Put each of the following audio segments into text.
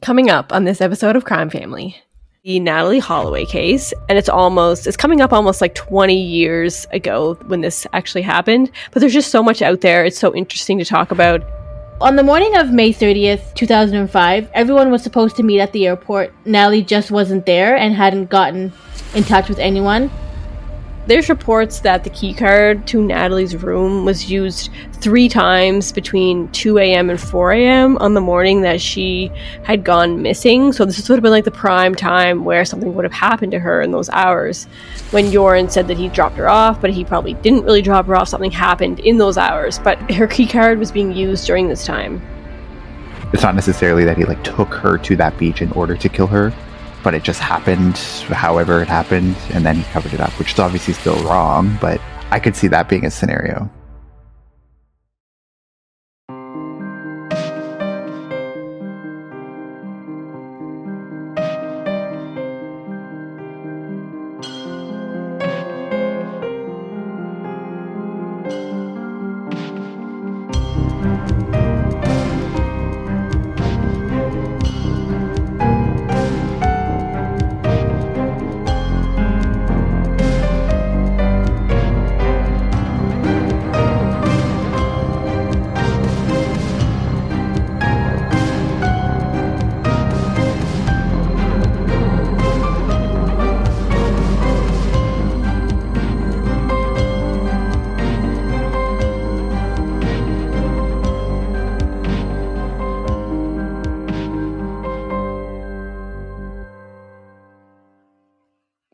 Coming up on this episode of Crime Family, the Natalee Holloway case, and it's coming up almost like 20 years ago when this actually happened, but there's just so much out there. It's so interesting to talk about. On the morning of May 30th, 2005, everyone was supposed to meet at the airport. Natalee just wasn't there and hadn't gotten in touch with anyone. There's reports that the keycard to Natalee's room was used 3 times between 2 a.m. and 4 a.m. on the morning that she had gone missing. So this would have been like the prime time where something would have happened to her in those hours. When Joran said that he dropped her off, but he probably didn't really drop her off, something happened in those hours. But her keycard was being used during this time. It's not necessarily that he took her to that beach in order to kill her. But it just happened however it happened, and then he covered it up, which is obviously still wrong, but I could see that being a scenario.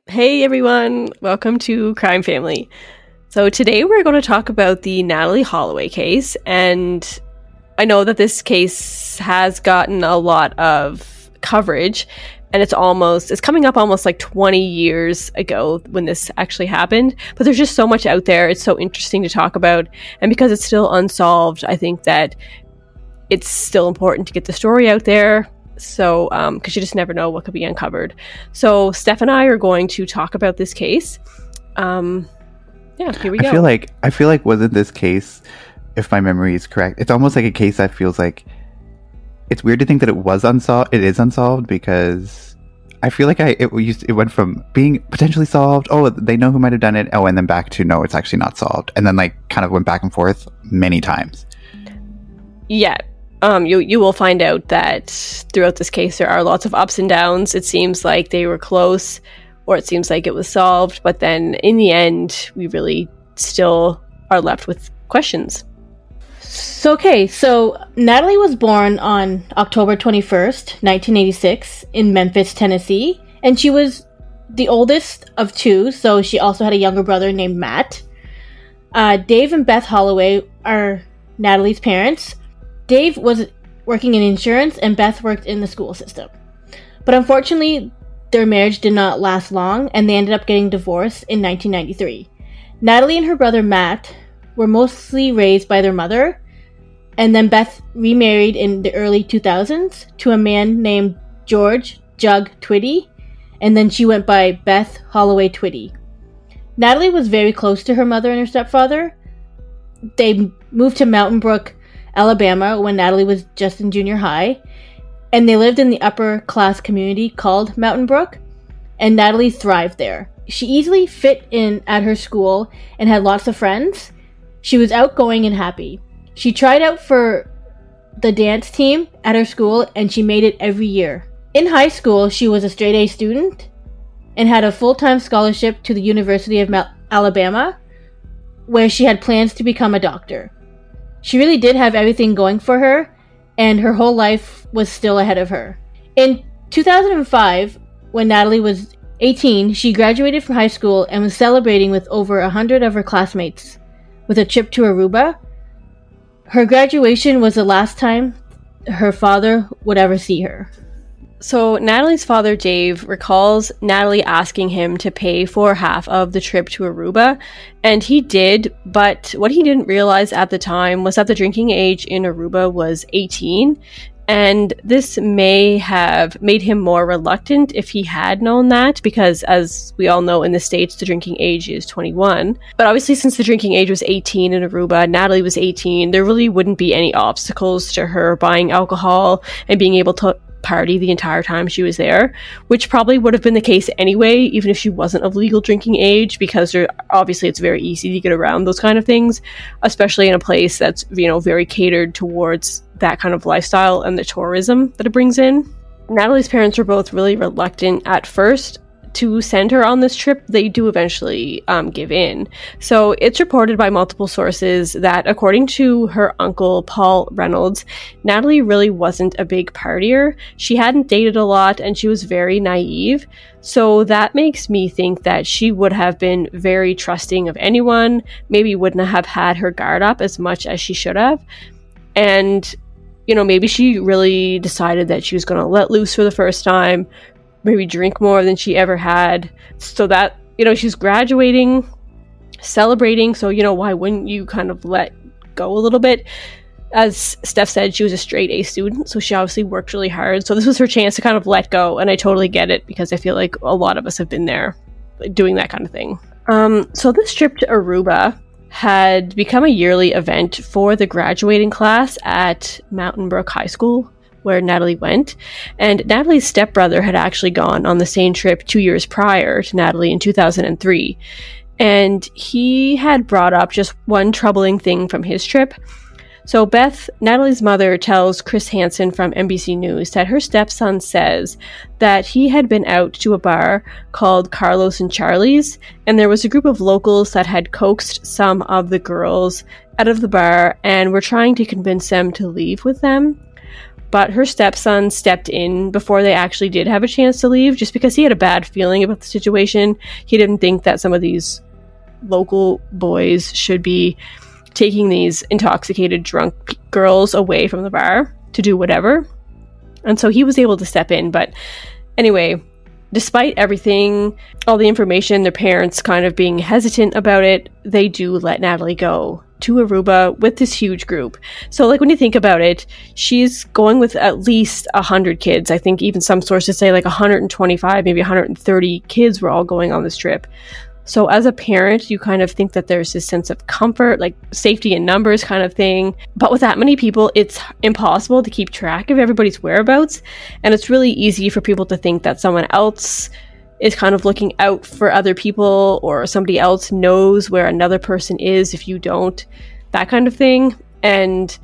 Hey everyone, welcome to Crime Family. So today we're going to talk about the Natalee Holloway case, and I know that this case has gotten a lot of coverage, and it's coming up almost like 20 years ago when this actually happened, but there's just so much out there. It's so interesting to talk about, and because it's still unsolved, I think that it's still important to get the story out there. So, because you just never know what could be uncovered. So Steph and I are going to talk about this case. Here we go. I feel like wasn't this case, if my memory is correct, it's almost like a case that feels like it's weird to think that it is unsolved, because I feel like it went from being potentially solved, oh, they know who might have done it, oh, and then back to no, it's actually not solved, and then kind of went back and forth many times. Yeah. You will find out that throughout this case, there are lots of ups and downs. It seems like they were close, or it seems like it was solved. But then in the end, we really still are left with questions. So Natalee was born on October 21st, 1986 in Memphis, Tennessee. And she was the oldest of 2. So she also had a younger brother named Matt. Dave and Beth Holloway are Natalee's parents. Dave was working in insurance, and Beth worked in the school system. But unfortunately, their marriage did not last long, and they ended up getting divorced in 1993. Natalee and her brother Matt were mostly raised by their mother, and then Beth remarried in the early 2000s to a man named George Jug Twitty, and then she went by Beth Holloway Twitty. Natalee was very close to her mother and her stepfather. They moved to Mountain Brook, Alabama when Natalee was just in junior high, and they lived in the upper class community called Mountain Brook, and Natalee thrived there. She easily fit in at her school and had lots of friends. She was outgoing and happy. She tried out for the dance team at her school, and she made it every year. In high school, she was a straight A student and had a full-time scholarship to the University of Alabama, where she had plans to become a doctor. She really did have everything going for her, and her whole life was still ahead of her. In 2005, when Natalee was 18, she graduated from high school and was celebrating with over 100 of her classmates with a trip to Aruba. Her graduation was the last time her father would ever see her. So Natalee's father, Dave, recalls Natalee asking him to pay for half of the trip to Aruba, and he did, but what he didn't realize at the time was that the drinking age in Aruba was 18, And this may have made him more reluctant if he had known that, because as we all know, in the States, the drinking age is 21. But obviously, since the drinking age was 18 in Aruba, Natalee was 18, there really wouldn't be any obstacles to her buying alcohol and being able to party the entire time she was there, which probably would have been the case anyway, even if she wasn't of legal drinking age, because there, obviously it's very easy to get around those kind of things, especially in a place that's, you know, very catered towards that kind of lifestyle and the tourism that it brings in. Natalee's parents were both really reluctant at first to send her on this trip. They do eventually give in. So it's reported by multiple sources that, according to her uncle, Paul Reynolds, Natalee really wasn't a big partier. She hadn't dated a lot and she was very naive. So that makes me think that she would have been very trusting of anyone, maybe wouldn't have had her guard up as much as she should have. And, you know, maybe she really decided that she was going to let loose for the first time, maybe drink more than she ever had, so that, you know, she's graduating, celebrating, so, you know, why wouldn't you kind of let go a little bit? As Steph said, she was a straight A student, so she obviously worked really hard, so this was her chance to kind of let go, and I totally get it, because I feel like a lot of us have been there doing that kind of thing. So this trip to Aruba had become a yearly event for the graduating class at Mountain Brook High School, where Natalee went. And Natalee's stepbrother had actually gone on the same trip 2 years prior to Natalee in 2003. And he had brought up just one troubling thing from his trip. So Beth, Natalee's mother, tells Chris Hansen from NBC News that her stepson says that he had been out to a bar called Carlos and Charlie's, and there was a group of locals that had coaxed some of the girls out of the bar and were trying to convince them to leave with them. But her stepson stepped in before they actually did have a chance to leave, just because he had a bad feeling about the situation. He didn't think that some of these local boys should be taking these intoxicated drunk girls away from the bar to do whatever. And so he was able to step in. But anyway, despite everything, all the information, their parents kind of being hesitant about it, they do let Natalee go to Aruba with this huge group. So, like, when you think about it, she's going with at least 100 kids. I think even some sources say like 125, maybe 130 kids were all going on this trip. So as a parent, you kind of think that there's this sense of comfort, like safety in numbers kind of thing. But with that many people, it's impossible to keep track of everybody's whereabouts. And it's really easy for people to think that someone else is kind of looking out for other people, or somebody else knows where another person is if you don't, that kind of thing. And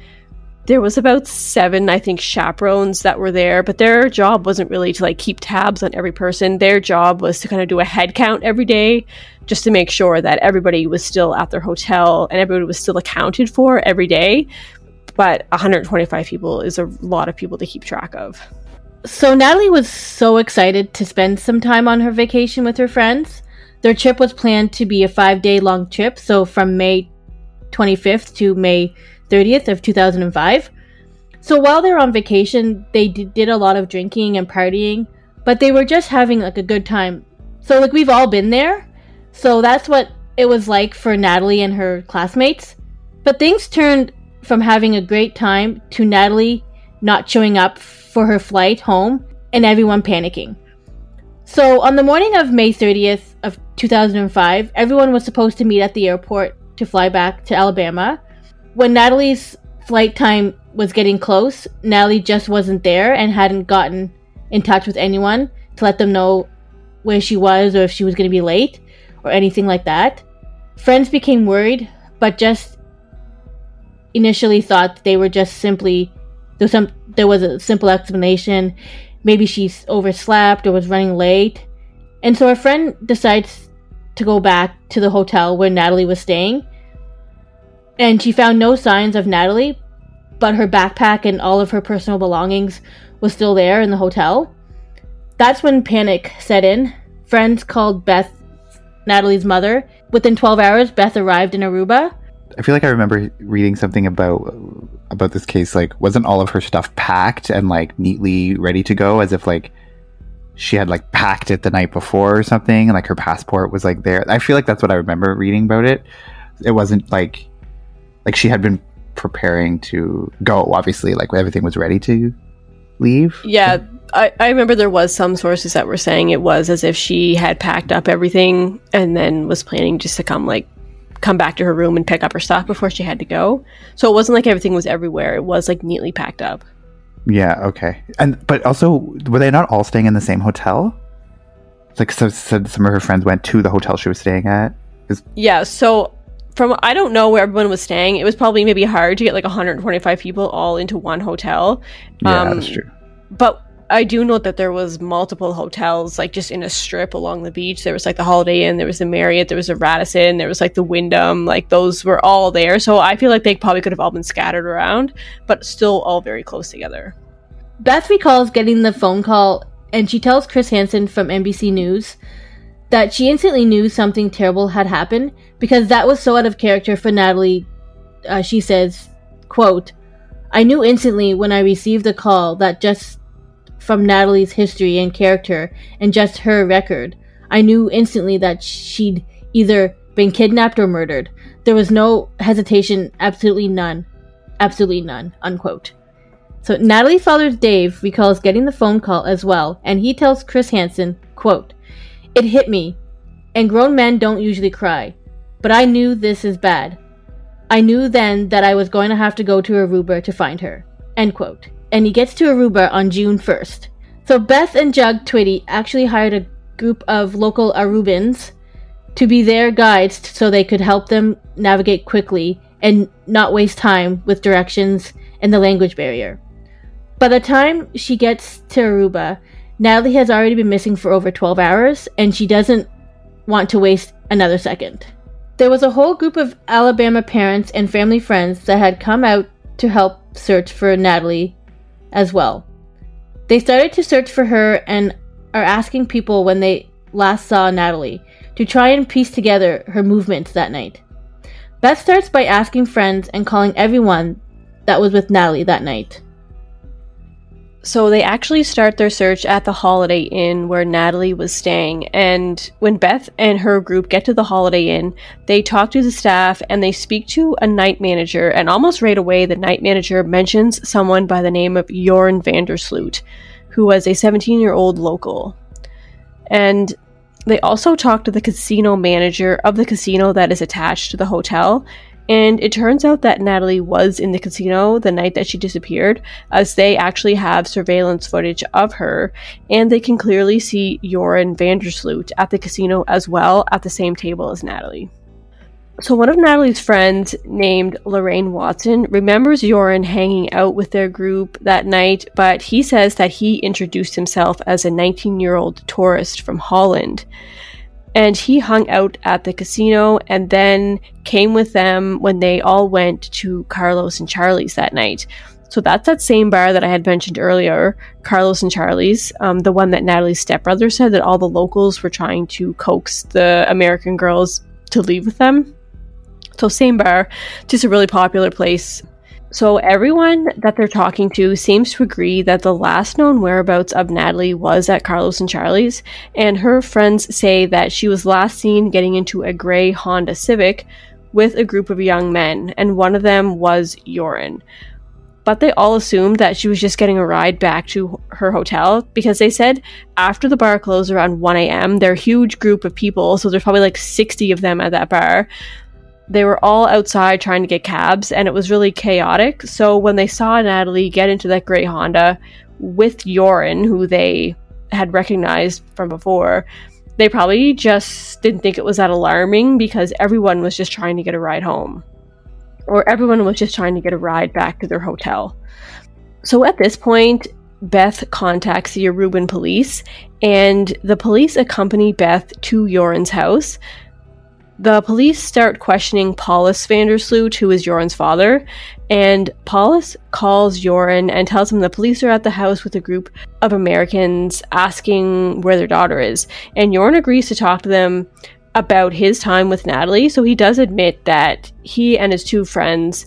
there was about 7, I think, chaperones that were there, but their job wasn't really to like keep tabs on every person. Their job was to kind of do a head count every day, just to make sure that everybody was still at their hotel and everybody was still accounted for every day. But 125 people is a lot of people to keep track of. So Natalee was so excited to spend some time on her vacation with her friends. Their trip was planned to be a 5-day long trip, so from May 25th to May 30th of 2005. So while they were on vacation, they did a lot of drinking and partying, but they were just having like a good time. So like, we've all been there. So that's what it was like for Natalee and her classmates. But things turned from having a great time to Natalee not showing up for her flight home and everyone panicking. So on the morning of May 30th of 2005, everyone was supposed to meet at the airport to fly back to Alabama. When Natalee's flight time was getting close, Natalee just wasn't there and hadn't gotten in touch with anyone to let them know where she was or if she was going to be late or anything like that. Friends became worried, but just initially thought they were just simply, there was a simple explanation. Maybe she overslept or was running late. And so her friend decides to go back to the hotel where Natalee was staying. And she found no signs of Natalee, but her backpack and all of her personal belongings was still there in the hotel. That's when panic set in. Friends called Beth, Natalee's mother. Within 12 hours, Beth arrived in Aruba. I feel like I remember reading something about this case. Like, wasn't all of her stuff packed and like neatly ready to go, as if like she had like packed it the night before or something, and like her passport was like there? I feel like that's what I remember reading about it. It wasn't like... Like, she had been preparing to go, obviously. Like, everything was ready to leave? Yeah, I remember there was some sources that were saying it was as if she had packed up everything and then was planning just to come back to her room and pick up her stuff before she had to go. So it wasn't like everything was everywhere. It was like neatly packed up. Yeah, okay. But also, were they not all staying in the same hotel? Like, so some of her friends went to the hotel she was staying at? Yeah, so... I don't know where everyone was staying. It was probably maybe hard to get 125 people all into one hotel. Yeah, that's true. But I do note that there was multiple hotels, just in a strip along the beach. There was the Holiday Inn, there was the Marriott, there was the Radisson, there was the Wyndham. Those were all there. So I feel like they probably could have all been scattered around, but still all very close together. Beth recalls getting the phone call, and she tells Chris Hansen from NBC News that she instantly knew something terrible had happened because that was so out of character for Natalee. She says, quote, "I knew instantly when I received the call that just from Natalee's history and character and just her record, I knew instantly that she'd either been kidnapped or murdered. There was no hesitation, absolutely none. Absolutely none," unquote. So Natalee's father, Dave, recalls getting the phone call as well, and he tells Chris Hansen, quote, "It hit me, and grown men don't usually cry, but I knew this is bad. I knew then that I was going to have to go to Aruba to find her," end quote. And he gets to Aruba on June 1st. So Beth and Jug Twitty actually hired a group of local Arubans to be their guides so they could help them navigate quickly and not waste time with directions and the language barrier. By the time she gets to Aruba, Natalee has already been missing for over 12 hours, and she doesn't want to waste another second. There was a whole group of Alabama parents and family friends that had come out to help search for Natalee as well. They started to search for her and are asking people when they last saw Natalee to try and piece together her movements that night. Beth starts by asking friends and calling everyone that was with Natalee that night. So they actually start their search at the Holiday Inn where Natalee was staying. And when Beth and her group get to the Holiday Inn, they talk to the staff and they speak to a night manager. And almost right away, the night manager mentions someone by the name of Joran van der Sloot, who was a 17-year-old local. And they also talk to the casino manager of the casino that is attached to the hotel. And it turns out that Natalee was in the casino the night that she disappeared, as they actually have surveillance footage of her, and they can clearly see Joran van der Sloot at the casino as well, at the same table as Natalee. So one of Natalee's friends, named Lorraine Watson, remembers Joran hanging out with their group that night, but he says that he introduced himself as a 19-year-old tourist from Holland. And he hung out at the casino and then came with them when they all went to Carlos and Charlie's that night. So that's that same bar that I had mentioned earlier, Carlos and Charlie's, the one that Natalee's stepbrother said that all the locals were trying to coax the American girls to leave with them. So same bar, just a really popular place. So everyone that they're talking to seems to agree that the last known whereabouts of Natalee was at Carlos and Charlie's, and her friends say that she was last seen getting into a gray Honda Civic with a group of young men, and one of them was Joran. But they all assumed that she was just getting a ride back to her hotel, because they said after the bar closed around 1 a.m, they're a huge group of people, so there's probably 60 of them at that bar. They were all outside trying to get cabs, and it was really chaotic. So when they saw Natalee get into that gray Honda with Joran, who they had recognized from before, they probably just didn't think it was that alarming because everyone was just trying to get a ride home. Or everyone was just trying to get a ride back to their hotel. So at this point, Beth contacts the Aruban police, and the police accompany Beth to Joran's house. The police start questioning Paulus van der Sloot, who is Joran's father, and Paulus calls Joran and tells him the police are at the house with a group of Americans asking where their daughter is. And Joran agrees to talk to them about his time with Natalee, so he does admit that he and his two friends,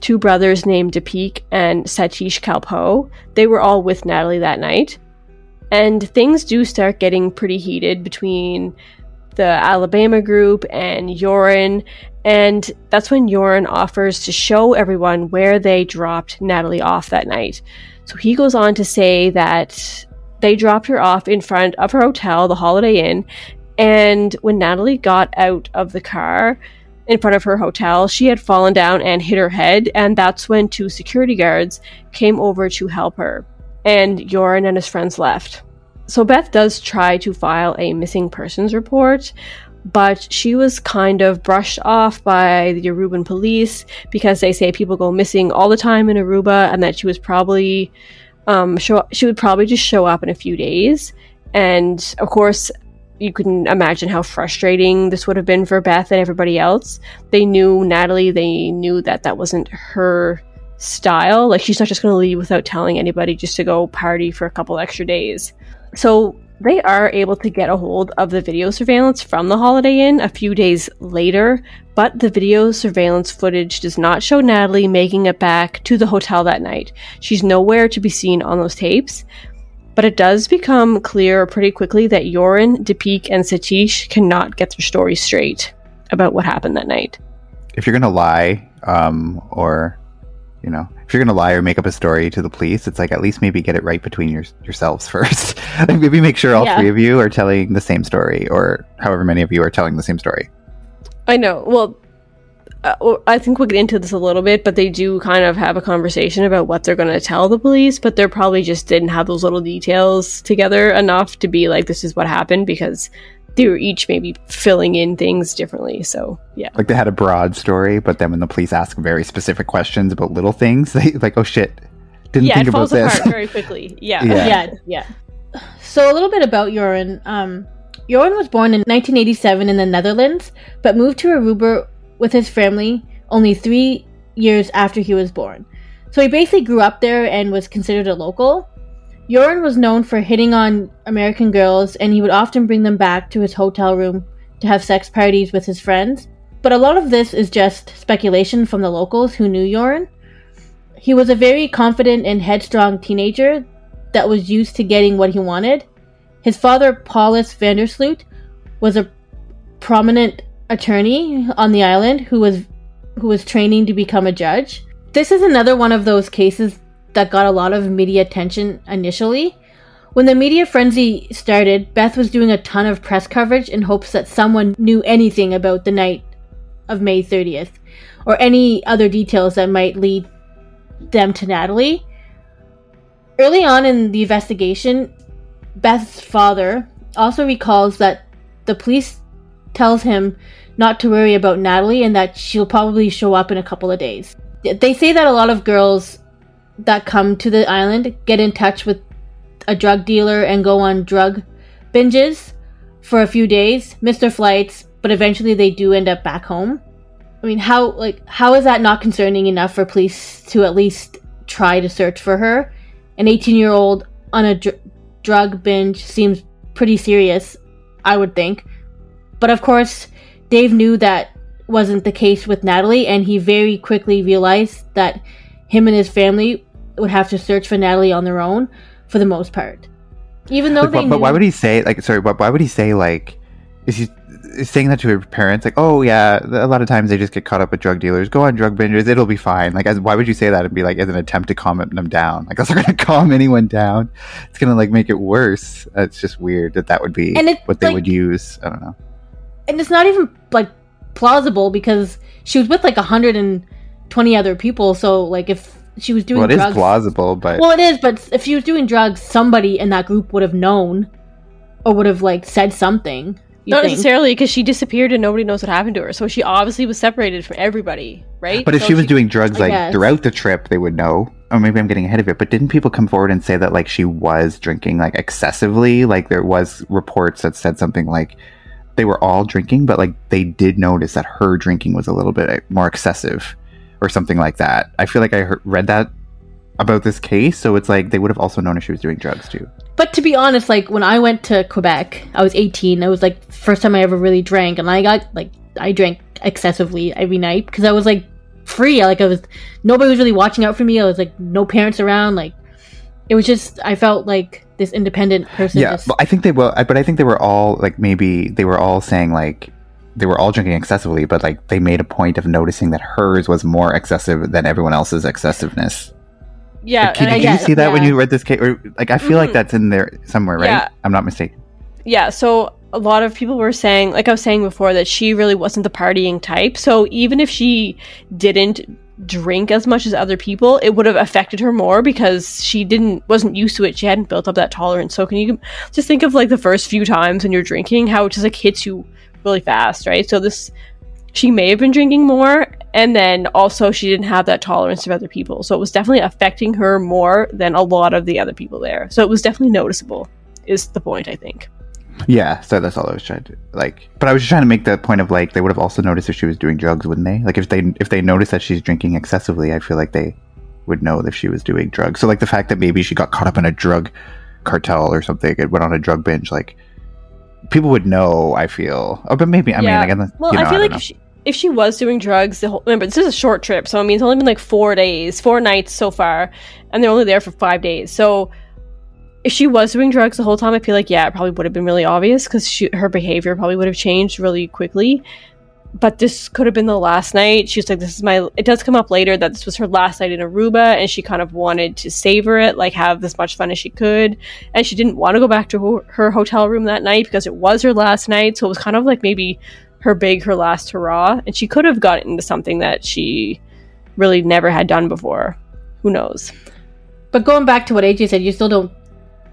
two brothers named Deepak and Satish Kalpoe, they were all with Natalee that night. And things do start getting pretty heated between the Alabama group and Joran, and that's when Joran offers to show everyone where they dropped Natalee off that night. So he goes on to say that they dropped her off in front of her hotel, the Holiday Inn, and when Natalee got out of the car in front of her hotel, she had fallen down and hit her head, and that's when two security guards came over to help her, and Joran and his friends left. So Beth does try to file a missing persons report, but she was kind of brushed off by the Aruban police because they say people go missing all the time in Aruba, and that she was probably she would probably just show up in a few days. And of course, you can imagine how frustrating this would have been for Beth and everybody else. They knew Natalee. They knew that that wasn't her style. Like, she's not just going to leave without telling anybody just to go party for a couple extra days. So they are able to get a hold of the video surveillance from the Holiday Inn a few days later, but the video surveillance footage does not show Natalee making it back to the hotel that night. She's nowhere to be seen on those tapes. But it does become clear pretty quickly that Joran, Deepak, and Satish cannot get their story straight about what happened that night. If you're going to lie, or make up a story to the police, it's like, at least maybe get it right between yourselves first. Like, maybe make sure all three of you are telling the same story, or however many of you are telling the same story. I know. Well, I think we'll get into this a little bit, but they do kind of have a conversation about what they're going to tell the police, but they probably just didn't have those little details together enough to be like, this is what happened, because they were each maybe filling in things differently. So, yeah. Like, they had a broad story, but then when the police ask very specific questions about little things, they like, oh shit, didn't think about this. Yeah, it falls apart very quickly. Yeah. So a little bit about Joran. Joran was born in 1987 in the Netherlands, but moved to Aruba with his family only 3 years after he was born. So he basically grew up there and was considered a local. Joran was known for hitting on American girls, and he would often bring them back to his hotel room to have sex parties with his friends. But a lot of this is just speculation from the locals who knew Joran. He was a very confident and headstrong teenager that was used to getting what he wanted. His father, Paulus van der Sloot, was a prominent attorney on the island who was training to become a judge. This is another one of those cases that got a lot of media attention initially. When the media frenzy started, Beth was doing a ton of press coverage in hopes that someone knew anything about the night of May 30th or any other details that might lead them to Natalee. Early on in the investigation, Beth's father also recalls that the police tells him not to worry about Natalee and that she'll probably show up in a couple of days. They say that a lot of girls that come to the island get in touch with a drug dealer and go on drug binges for a few days, miss their flights, but eventually they do end up back home. I mean, how is that not concerning enough for police to at least try to search for her? An 18-year-old on a drug binge seems pretty serious, I would think. But of course, Dave knew that wasn't the case with Natalee, and he very quickly realized that him and his family would have to search for Natalee on their own for the most part. Even though why would he say, is he saying that to her parents? Like, oh yeah, a lot of times they just get caught up with drug dealers, go on drug bingers, it'll be fine. Like, why would you say that and be like, as an attempt to calm them down? Like, that's not going to calm anyone down. It's going to like make it worse. It's just weird that would be what they would use. I don't know. And it's not even, like, plausible because she was with, like, 120 other people. So, like, if she was doing drugs... Well, it is plausible, but... Well, it is, but if she was doing drugs, somebody in that group would have known or would have, like, said something. Not necessarily, because she disappeared and nobody knows what happened to her. So she obviously was separated from everybody, right? But if she was doing drugs, like, throughout the trip, they would know. Or maybe I'm getting ahead of it, but didn't people come forward and say that, like, she was drinking, like, excessively? Like, there was reports that said something like... They were all drinking, but like they did notice that her drinking was a little bit more excessive or something like that. I feel like I read that about this case, so it's like they would have also known if she was doing drugs too. But to be honest, like when I went to Quebec, I was 18. It was like first time I ever really drank, and I drank excessively every night because I was like free. Like nobody was really watching out for me. I was like no parents around. Like it was just I felt like this independent person. Yeah, I think they will. But I think they were all like maybe they were all saying like they were all drinking excessively, but like they made a point of noticing that hers was more excessive than everyone else's excessiveness. Yeah. Did you see that when you read this case? Or, like, I feel like that's in there somewhere, right? Yeah. I'm not mistaken. Yeah. So a lot of people were saying, like I was saying before, that she really wasn't the partying type. So even if she didn't drink as much as other people, it would have affected her more because she wasn't used to it. She hadn't built up that tolerance. So can you just think of, like, the first few times when you're drinking, how it just, like, hits you really fast, right? So she may have been drinking more, and then also she didn't have that tolerance of other people, so it was definitely affecting her more than a lot of the other people there. So it was definitely noticeable, is the point, I think. Yeah, so that's all I was trying to, like, but I was just trying to make the point of, like, they would have also noticed if she was doing drugs, wouldn't they? Like, if they noticed that she's drinking excessively, I feel like they would know if she was doing drugs. So, like, the fact that maybe she got caught up in a drug cartel or something and went on a drug binge, like, people would know, I feel. Oh, but maybe, I feel like if she was doing drugs, remember, this is a short trip, so I mean, it's only been like 4 nights so far, and they're only there for 5 days. So if she was doing drugs the whole time, I feel like, yeah, it probably would have been really obvious because her behavior probably would have changed really quickly. But this could have been the last night. She was like, it does come up later that this was her last night in Aruba, and she kind of wanted to savor it, like, have as much fun as she could. And she didn't want to go back to her hotel room that night because it was her last night. So it was kind of like maybe her last hurrah, and she could have gotten into something that she really never had done before. Who knows? But going back to what AJ said, you still don't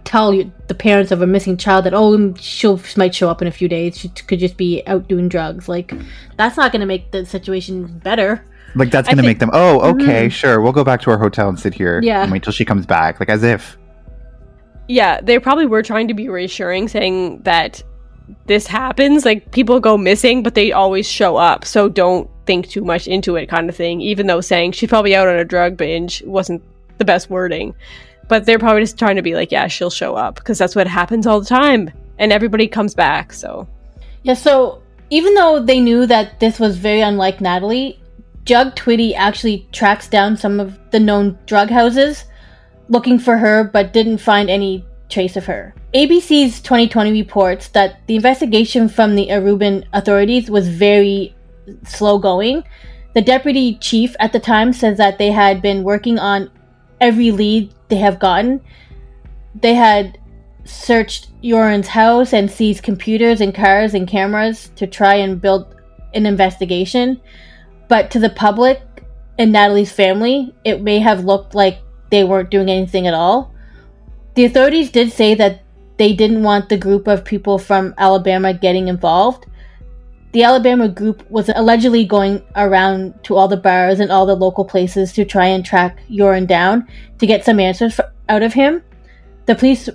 tell the parents of a missing child that, oh, she might show up in a few days, she could just be out doing drugs. Like, that's not going to make the situation better. Like, that's going to make them, oh, okay, sure, we'll go back to our hotel and sit here and wait till she comes back. Like, as if. Yeah, they probably were trying to be reassuring, saying that this happens, like, people go missing, but they always show up, so don't think too much into it, kind of thing, even though saying she's probably out on a drug binge wasn't the best wording. But they're probably just trying to be like, yeah, she'll show up, because that's what happens all the time, and everybody comes back, so. Yeah, so even though they knew that this was very unlike Natalee, Jug Twitty actually tracks down some of the known drug houses looking for her, but didn't find any trace of her. ABC's 2020 reports that the investigation from the Aruban authorities was very slow going. The deputy chief at the time says that they had been working on every lead they have gotten. They had searched Joran's house and seized computers and cars and cameras to try and build an investigation. But to the public and Natalee's family, it may have looked like they weren't doing anything at all. The authorities did say that they didn't want the group of people from Alabama getting involved. The Alabama group was allegedly going around to all the bars and all the local places to try and track Joran down to get some answers out of him. The police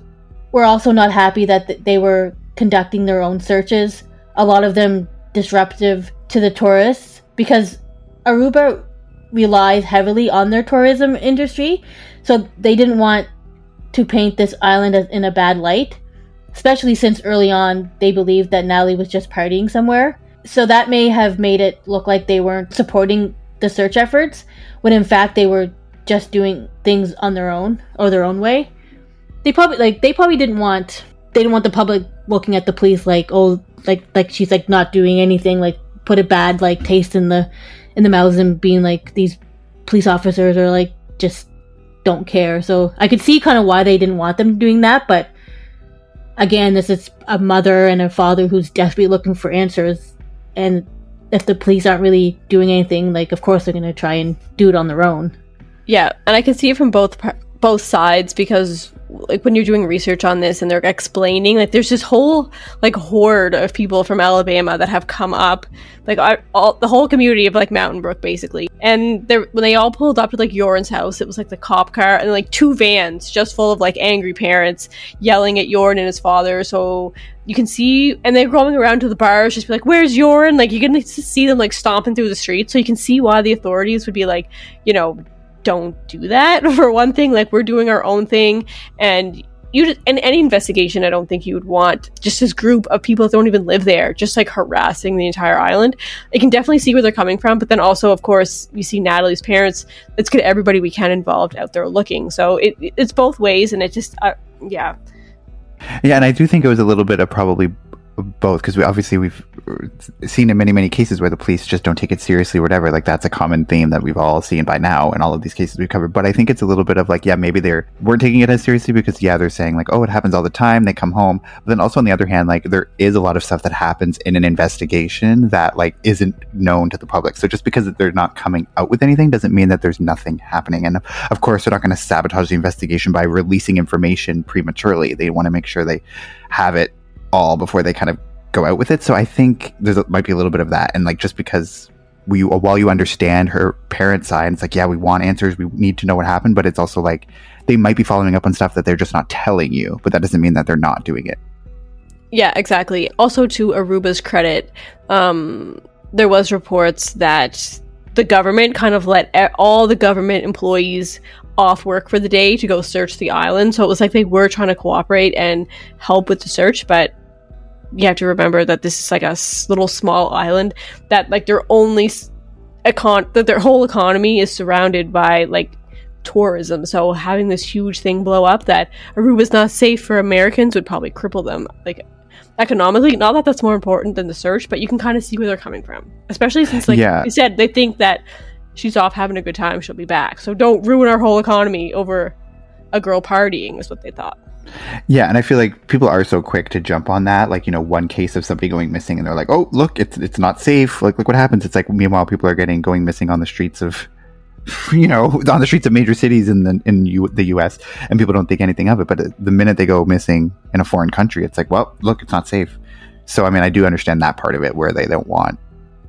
were also not happy that they were conducting their own searches, a lot of them disruptive to the tourists, because Aruba relies heavily on their tourism industry, so they didn't want to paint this island in a bad light, especially since early on they believed that Natalee was just partying somewhere. So that may have made it look like they weren't supporting the search efforts, when in fact they were just doing things on their own, or their own way. They didn't want the public looking at the police like, oh, like she's like not doing anything, like put a bad like taste in the mouths and being like these police officers are like just don't care. So I could see kind of why they didn't want them doing that, but again, this is a mother and a father who's desperately looking for answers, and if the police aren't really doing anything, like, of course they're going to try and do it on their own. Yeah, and I can see it from both sides, because, like, when you're doing research on this and they're explaining, like, there's this whole, like, horde of people from Alabama that have come up, like, the whole community of, like, Mountain Brook, basically. And when they all pulled up to, like, Joran's house, it was, like, the cop car and, like, 2 vans just full of, like, angry parents yelling at Joran and his father. So you can see, and they're roaming around to the bars, just be like, where's Joran? Like, you can see them, like, stomping through the streets. So you can see why the authorities would be like, you know, don't do that, for one thing. Like, we're doing our own thing, and any investigation, I don't think you would want just this group of people that don't even live there just like harassing the entire island. I can definitely see where they're coming from, but then also, of course, you see Natalee's parents, let's get everybody we can involved out there looking. So it's both ways, and it just and I do think it was a little bit of probably both, because we obviously we've seen in many cases where the police just don't take it seriously or whatever. Like, that's a common theme that we've all seen by now in all of these cases we've covered. But I think it's a little bit of like, yeah, maybe they weren't taking it as seriously because, yeah, they're saying like, oh, it happens all the time, they come home. But then also on the other hand, like, there is a lot of stuff that happens in an investigation that like isn't known to the public. So just because they're not coming out with anything doesn't mean that there's nothing happening. And of course they're not going to sabotage the investigation by releasing information prematurely. They want to make sure they have it all before they kind of go out with it. So I think there might be a little bit of that. And like, just because while you understand her parents' side, it's like, yeah, we want answers, we need to know what happened, but it's also like they might be following up on stuff that they're just not telling you, but that doesn't mean that they're not doing it. Yeah, exactly. Also, to Aruba's credit, there was reports that the government kind of let all the government employees off work for the day to go search the island. So it was like they were trying to cooperate and help with the search, but you have to remember that this is like a little small island that like their whole economy is surrounded by like tourism. So having this huge thing blow up that Aruba's not safe for Americans would probably cripple them like economically. Not that that's more important than the search, but you can kind of see where they're coming from, especially since like you said, they think that she's off having a good time, she'll be back, so don't ruin our whole economy over a girl partying is what they thought. Yeah, and I feel like people are so quick to jump on that, like, you know, one case of somebody going missing and they're like, oh, look, it's not safe, like, look what happens. It's like, meanwhile, people are going missing on the streets of, you know, on the streets of major cities in the U.S. and people don't think anything of it. But the minute they go missing in a foreign country, it's like, well, look, it's not safe. So I mean, I do understand that part of it where they don't want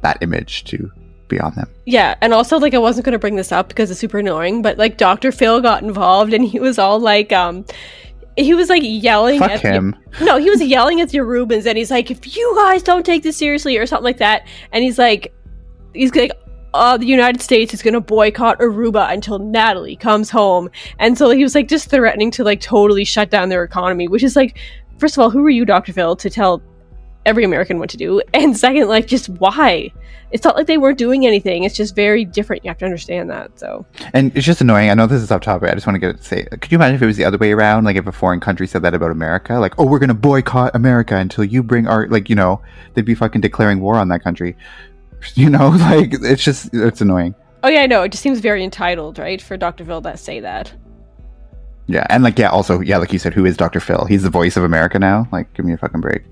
that image to be on them. Yeah, and also like I wasn't going to bring this up because it's super annoying, but like Dr. Phil got involved and he was all like, he was like yelling Fuck at him. No, he was yelling at the Rubens, and he's like, if you guys don't take this seriously or something like that, and he's like, the United States is going to boycott Aruba until Natalee comes home. And so he was like just threatening to like totally shut down their economy, which is like, first of all, who are you, Dr. Phil, to tell every American what to do? And second, like, just why? It's not like they weren't doing anything. It's just very different. You have to understand that. So, and it's just annoying. I know this is off topic. I just want to say, could you imagine if it was the other way around? Like, if a foreign country said that about America, like, oh, we're going to boycott America until you bring our, like, you know, they'd be fucking declaring war on that country. You know, like, it's annoying. Oh, yeah, I know. It just seems very entitled, right? For Dr. Phil to say that. Yeah. And like, yeah, also, yeah, like you said, who is Dr. Phil? He's the voice of America now. Like, give me a fucking break.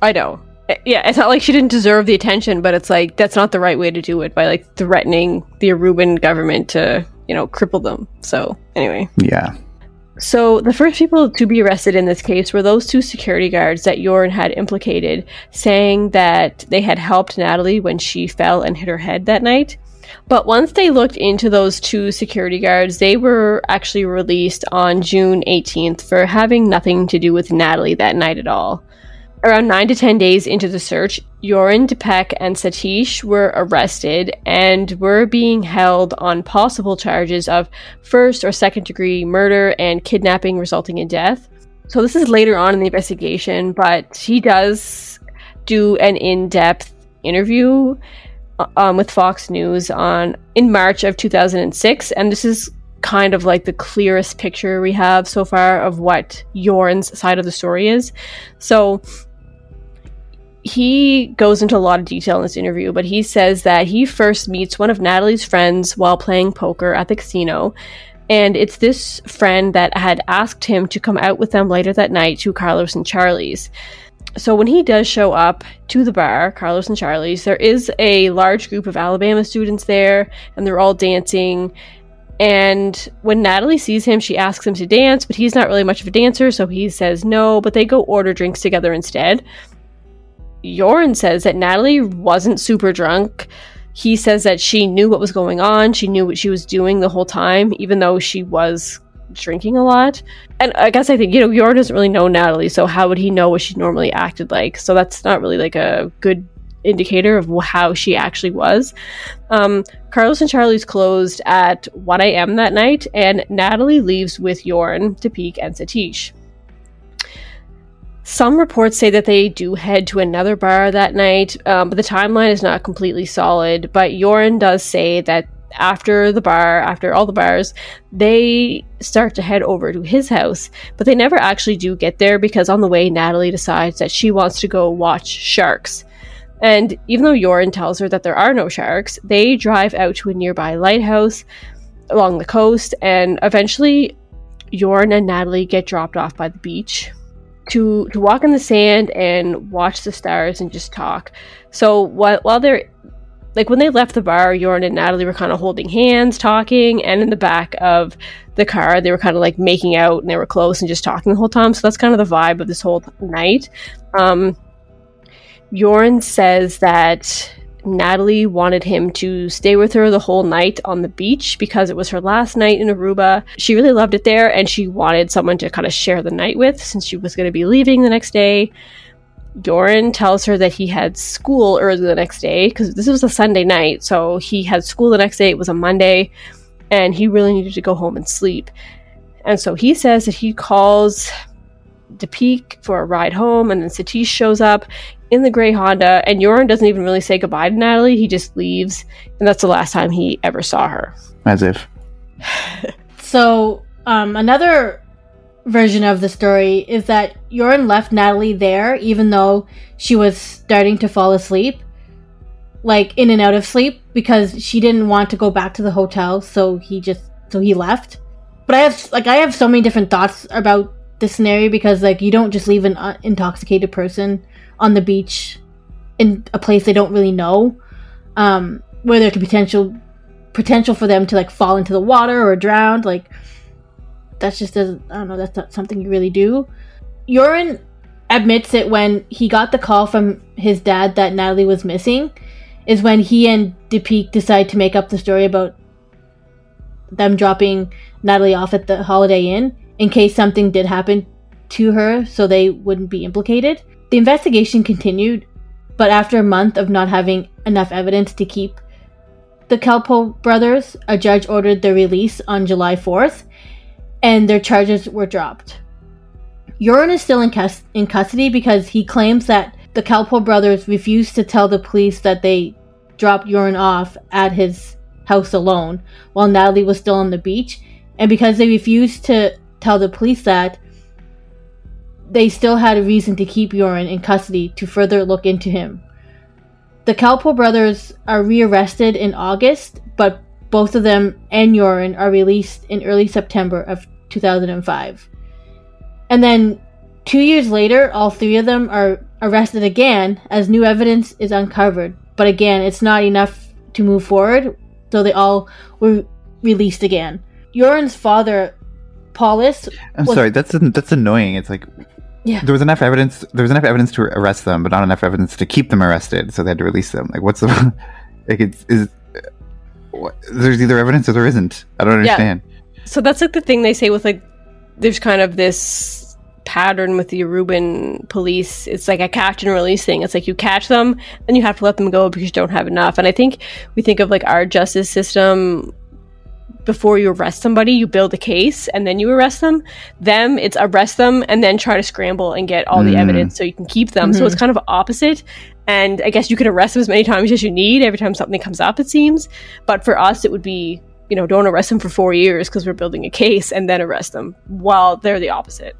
I know. Yeah, it's not like she didn't deserve the attention, but it's like, that's not the right way to do it, by like threatening the Aruban government to, you know, cripple them. So anyway. Yeah. So the first people to be arrested in this case were those two security guards that Joran had implicated, saying that they had helped Natalee when she fell and hit her head that night. But once they looked into those two security guards, they were actually released on June 18th for having nothing to do with Natalee that night at all. Around 9 to 10 days into the search, Joran, Deepak, and Satish were arrested and were being held on possible charges of first or second degree murder and kidnapping resulting in death. So this is later on in the investigation, but he does do an in-depth interview with Fox News in March of 2006, and this is kind of like the clearest picture we have so far of what Joran's side of the story is. So he goes into a lot of detail in this interview, but he says that he first meets one of Natalee's friends while playing poker at the casino, and it's this friend that had asked him to come out with them later that night to Carlos and Charlie's. So when he does show up to the bar, Carlos and Charlie's, there is a large group of Alabama students there, and they're all dancing. And when Natalee sees him, she asks him to dance, but he's not really much of a dancer, so he says no, but they go order drinks together instead. Joran says that Natalee wasn't super drunk. He says that she knew what was going on, she knew what she was doing the whole time, even though she was drinking a lot. And I guess I think, you know, Joran doesn't really know Natalee, so how would he know what she normally acted like? So that's not really like a good indicator of how she actually was. Carlos and Charlie's closed at 1 a.m. that night, and Natalee leaves with Joran, Deepak, and Satish. Some reports say that they do head to another bar that night, but the timeline is not completely solid. But Joran does say that after the bar, after all the bars, they start to head over to his house, but they never actually do get there because on the way, Natalee decides that she wants to go watch sharks. And even though Joran tells her that there are no sharks, they drive out to a nearby lighthouse along the coast, and eventually Joran and Natalee get dropped off by the beach to walk in the sand and watch the stars and just talk. So while they're like, when they left the bar, Joran and Natalee were kind of holding hands, talking, and in the back of the car, they were kind of like making out, and they were close and just talking the whole time. So that's kind of the vibe of this whole night. Joran says that Natalee wanted him to stay with her the whole night on the beach because it was her last night in Aruba. She really loved it there, and she wanted someone to kind of share the night with since she was going to be leaving the next day. Joran tells her that he had school early the next day because this was a Sunday night, so he had school the next day. It was a Monday, and he really needed to go home and sleep. And so he says that he calls Deepak for a ride home, and then Satish shows up in the gray Honda, and Joran doesn't even really say goodbye to Natalee. He just leaves, and that's the last time he ever saw her. As if. So, another version of the story is that Joran left Natalee there, even though she was starting to fall asleep, like in and out of sleep, because she didn't want to go back to the hotel. So he left. But I have so many different thoughts about this scenario because, like, you don't just leave an intoxicated person on the beach in a place they don't really know, where there could potential for them to, like, fall into the water or drown. Like, that's just that's not something you really do. Joran admits it when he got the call from his dad that Natalee was missing, is when he and Deepak decide to make up the story about them dropping Natalee off at the Holiday Inn in case something did happen to her so they wouldn't be implicated. The investigation continued, but after a month of not having enough evidence to keep the Kalpoe brothers, a judge ordered their release on July 4th, and their charges were dropped. Joran is still in custody because he claims that the Kalpoe brothers refused to tell the police that they dropped Joran off at his house alone while Natalee was still on the beach, and because they refused to tell the police that, they still had a reason to keep Joran in custody to further look into him. The Kalpoe brothers are rearrested in August, but both of them and Joran are released in early September of 2005. And then 2 years later, all three of them are arrested again as new evidence is uncovered. But again, it's not enough to move forward, so they all were released again. Joran's father, Paulus... sorry, that's annoying. It's like... Yeah. There was enough evidence to arrest them, but not enough evidence to keep them arrested, so they had to release them. Like, what's the... Like, there's either evidence or there isn't. I don't understand. Yeah. So that's, like, the thing they say with, like... There's kind of this pattern with the Aruban police. It's like a catch and release thing. It's like you catch them, then you have to let them go because you don't have enough. And I think we think of, like, our justice system... Before you arrest somebody, you build a case and then you arrest them. It's arrest them and then try to scramble and get all the evidence so you can keep them. Mm-hmm. So it's kind of opposite. And I guess you could arrest them as many times as you need every time something comes up, it seems. But for us, it would be, you know, don't arrest them for 4 years because we're building a case, and then arrest them while they're the opposite.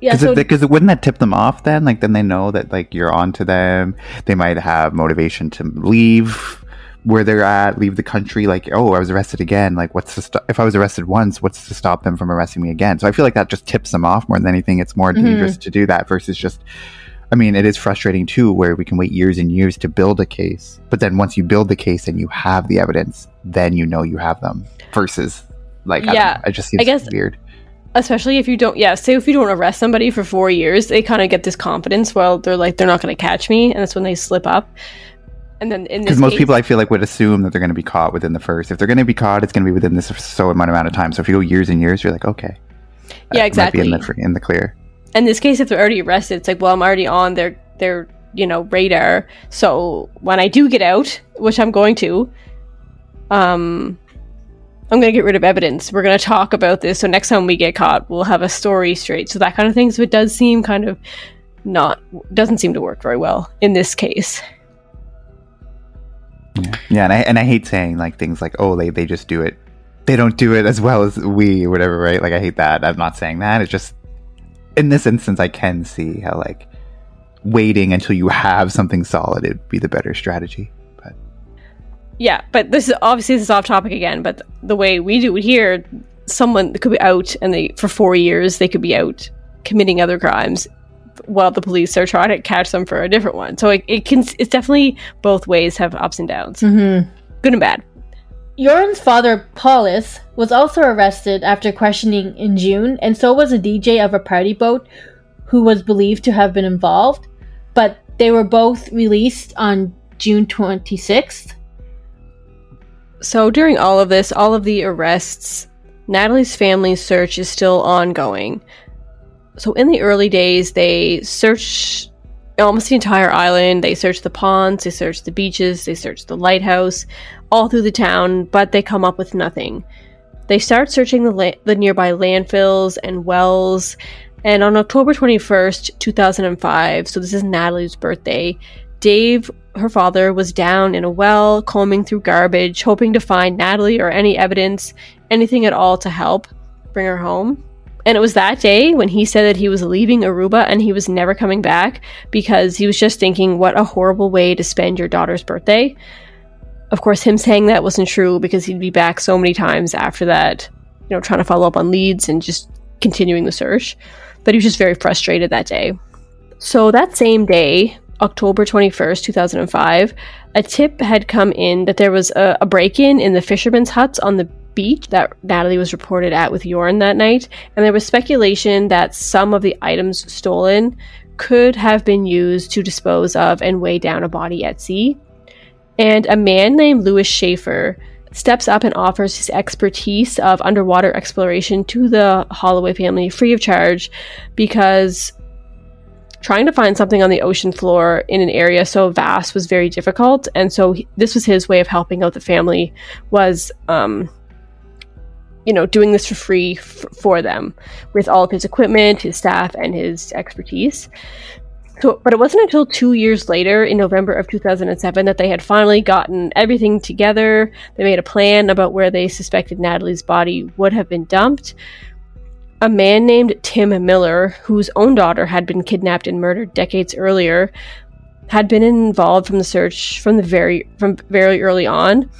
Yeah, because wouldn't that tip them off then? Like, then they know that, like, you're on to them. They might have motivation to leave where they're at, leave the country. Like, oh, I was arrested again. Like, if I was arrested once, what's to stop them from arresting me again? So I feel like that just tips them off more than anything. It's more dangerous to do that versus just, I mean, it is frustrating too, where we can wait years and years to build a case. But then once you build the case and you have the evidence, then you know you have them versus, like, I just seems, I guess, weird. Especially if you don't, say if you don't arrest somebody for 4 years, they kind of get this confidence. Well, they're like, they're not going to catch me. And that's when they slip up. And then in this case, most people, I feel like, would assume that they're going to be caught within the first. If they're going to be caught, it's going to be within this so amount of time. So if you go years and years, you're like, okay. Yeah, exactly. Might be in the clear. In this case, if they're already arrested, it's like, well, I'm already on their radar. So when I do get out, which I'm going to, I'm going to get rid of evidence. We're going to talk about this. So next time we get caught, we'll have a story straight. So that kind of thing. So it does seem kind of doesn't seem to work very well in this case. Yeah, and I hate saying like things like, oh, they just do it. They don't do it as well as we or whatever, right? Like, I hate that. I'm not saying that. It's just, in this instance, I can see how, like, waiting until you have something solid would be the better strategy. But yeah, but this is off topic again, but the way we do it here, someone could be out and for 4 years, they could be out committing other crimes while the police are trying to catch them for a different one. So it's definitely both ways have ups and downs. Mm-hmm. Good and bad. Joran's father, Paulus, was also arrested after questioning in June, and so was a DJ of a party boat who was believed to have been involved, but they were both released on June 26th. So during all of this, all of the arrests, Natalee's family search is still ongoing. So in the early days, they searched almost the entire island. They searched the ponds, they searched the beaches, they searched the lighthouse, all through the town, but they come up with nothing. They start searching the nearby landfills and wells, and on October 21st, 2005, so this is Natalee's birthday, Dave, her father, was down in a well, combing through garbage, hoping to find Natalee or any evidence, anything at all to help bring her home. And it was that day when he said that he was leaving Aruba and he was never coming back because he was just thinking, what a horrible way to spend your daughter's birthday. Of course, him saying that wasn't true because he'd be back so many times after that, you know, trying to follow up on leads and just continuing the search. But he was just very frustrated that day. So that same day, October 21st, 2005, a tip had come in that there was a break-in in the fishermen's huts on the beach that Natalee was reported at with Joran that night, and there was speculation that some of the items stolen could have been used to dispose of and weigh down a body at sea. And a man named Lewis Schaefer steps up and offers his expertise of underwater exploration to the Holloway family free of charge, because trying to find something on the ocean floor in an area so vast was very difficult, and so this was his way of helping out the family, was you know, doing this for free for them with all of his equipment, his staff, and his expertise. So, but it wasn't until 2 years later, in November of 2007, that they had finally gotten everything together. They made a plan about where they suspected Natalee's body would have been dumped. A man named Tim Miller, whose own daughter had been kidnapped and murdered decades earlier, had been involved from the search from very early on.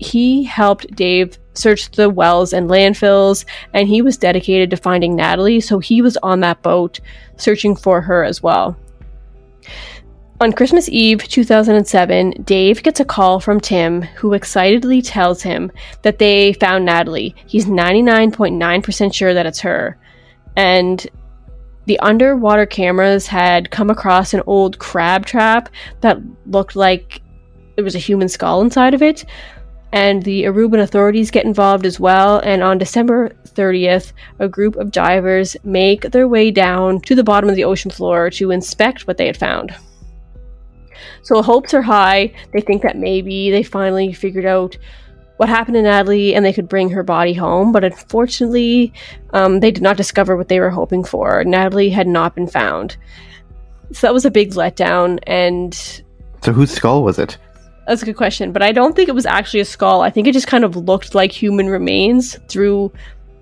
He helped Dave searched the wells and landfills, and he was dedicated to finding Natalee, so he was on that boat searching for her as well. On Christmas Eve 2007, Dave gets a call from Tim, who excitedly tells him that they found Natalee. He's 99.9% sure that it's her. And the underwater cameras had come across an old crab trap that looked like there was a human skull inside of it. And the Aruban authorities get involved as well, and on December 30th, a group of divers make their way down to the bottom of the ocean floor to inspect what they had found. So hopes are high. They think that maybe they finally figured out what happened to Natalee and they could bring her body home, but unfortunately, they did not discover what they were hoping for. Natalee had not been found. So that was a big letdown, and... So whose skull was it? That's a good question, but I don't think it was actually a skull. I think it just kind of looked like human remains through,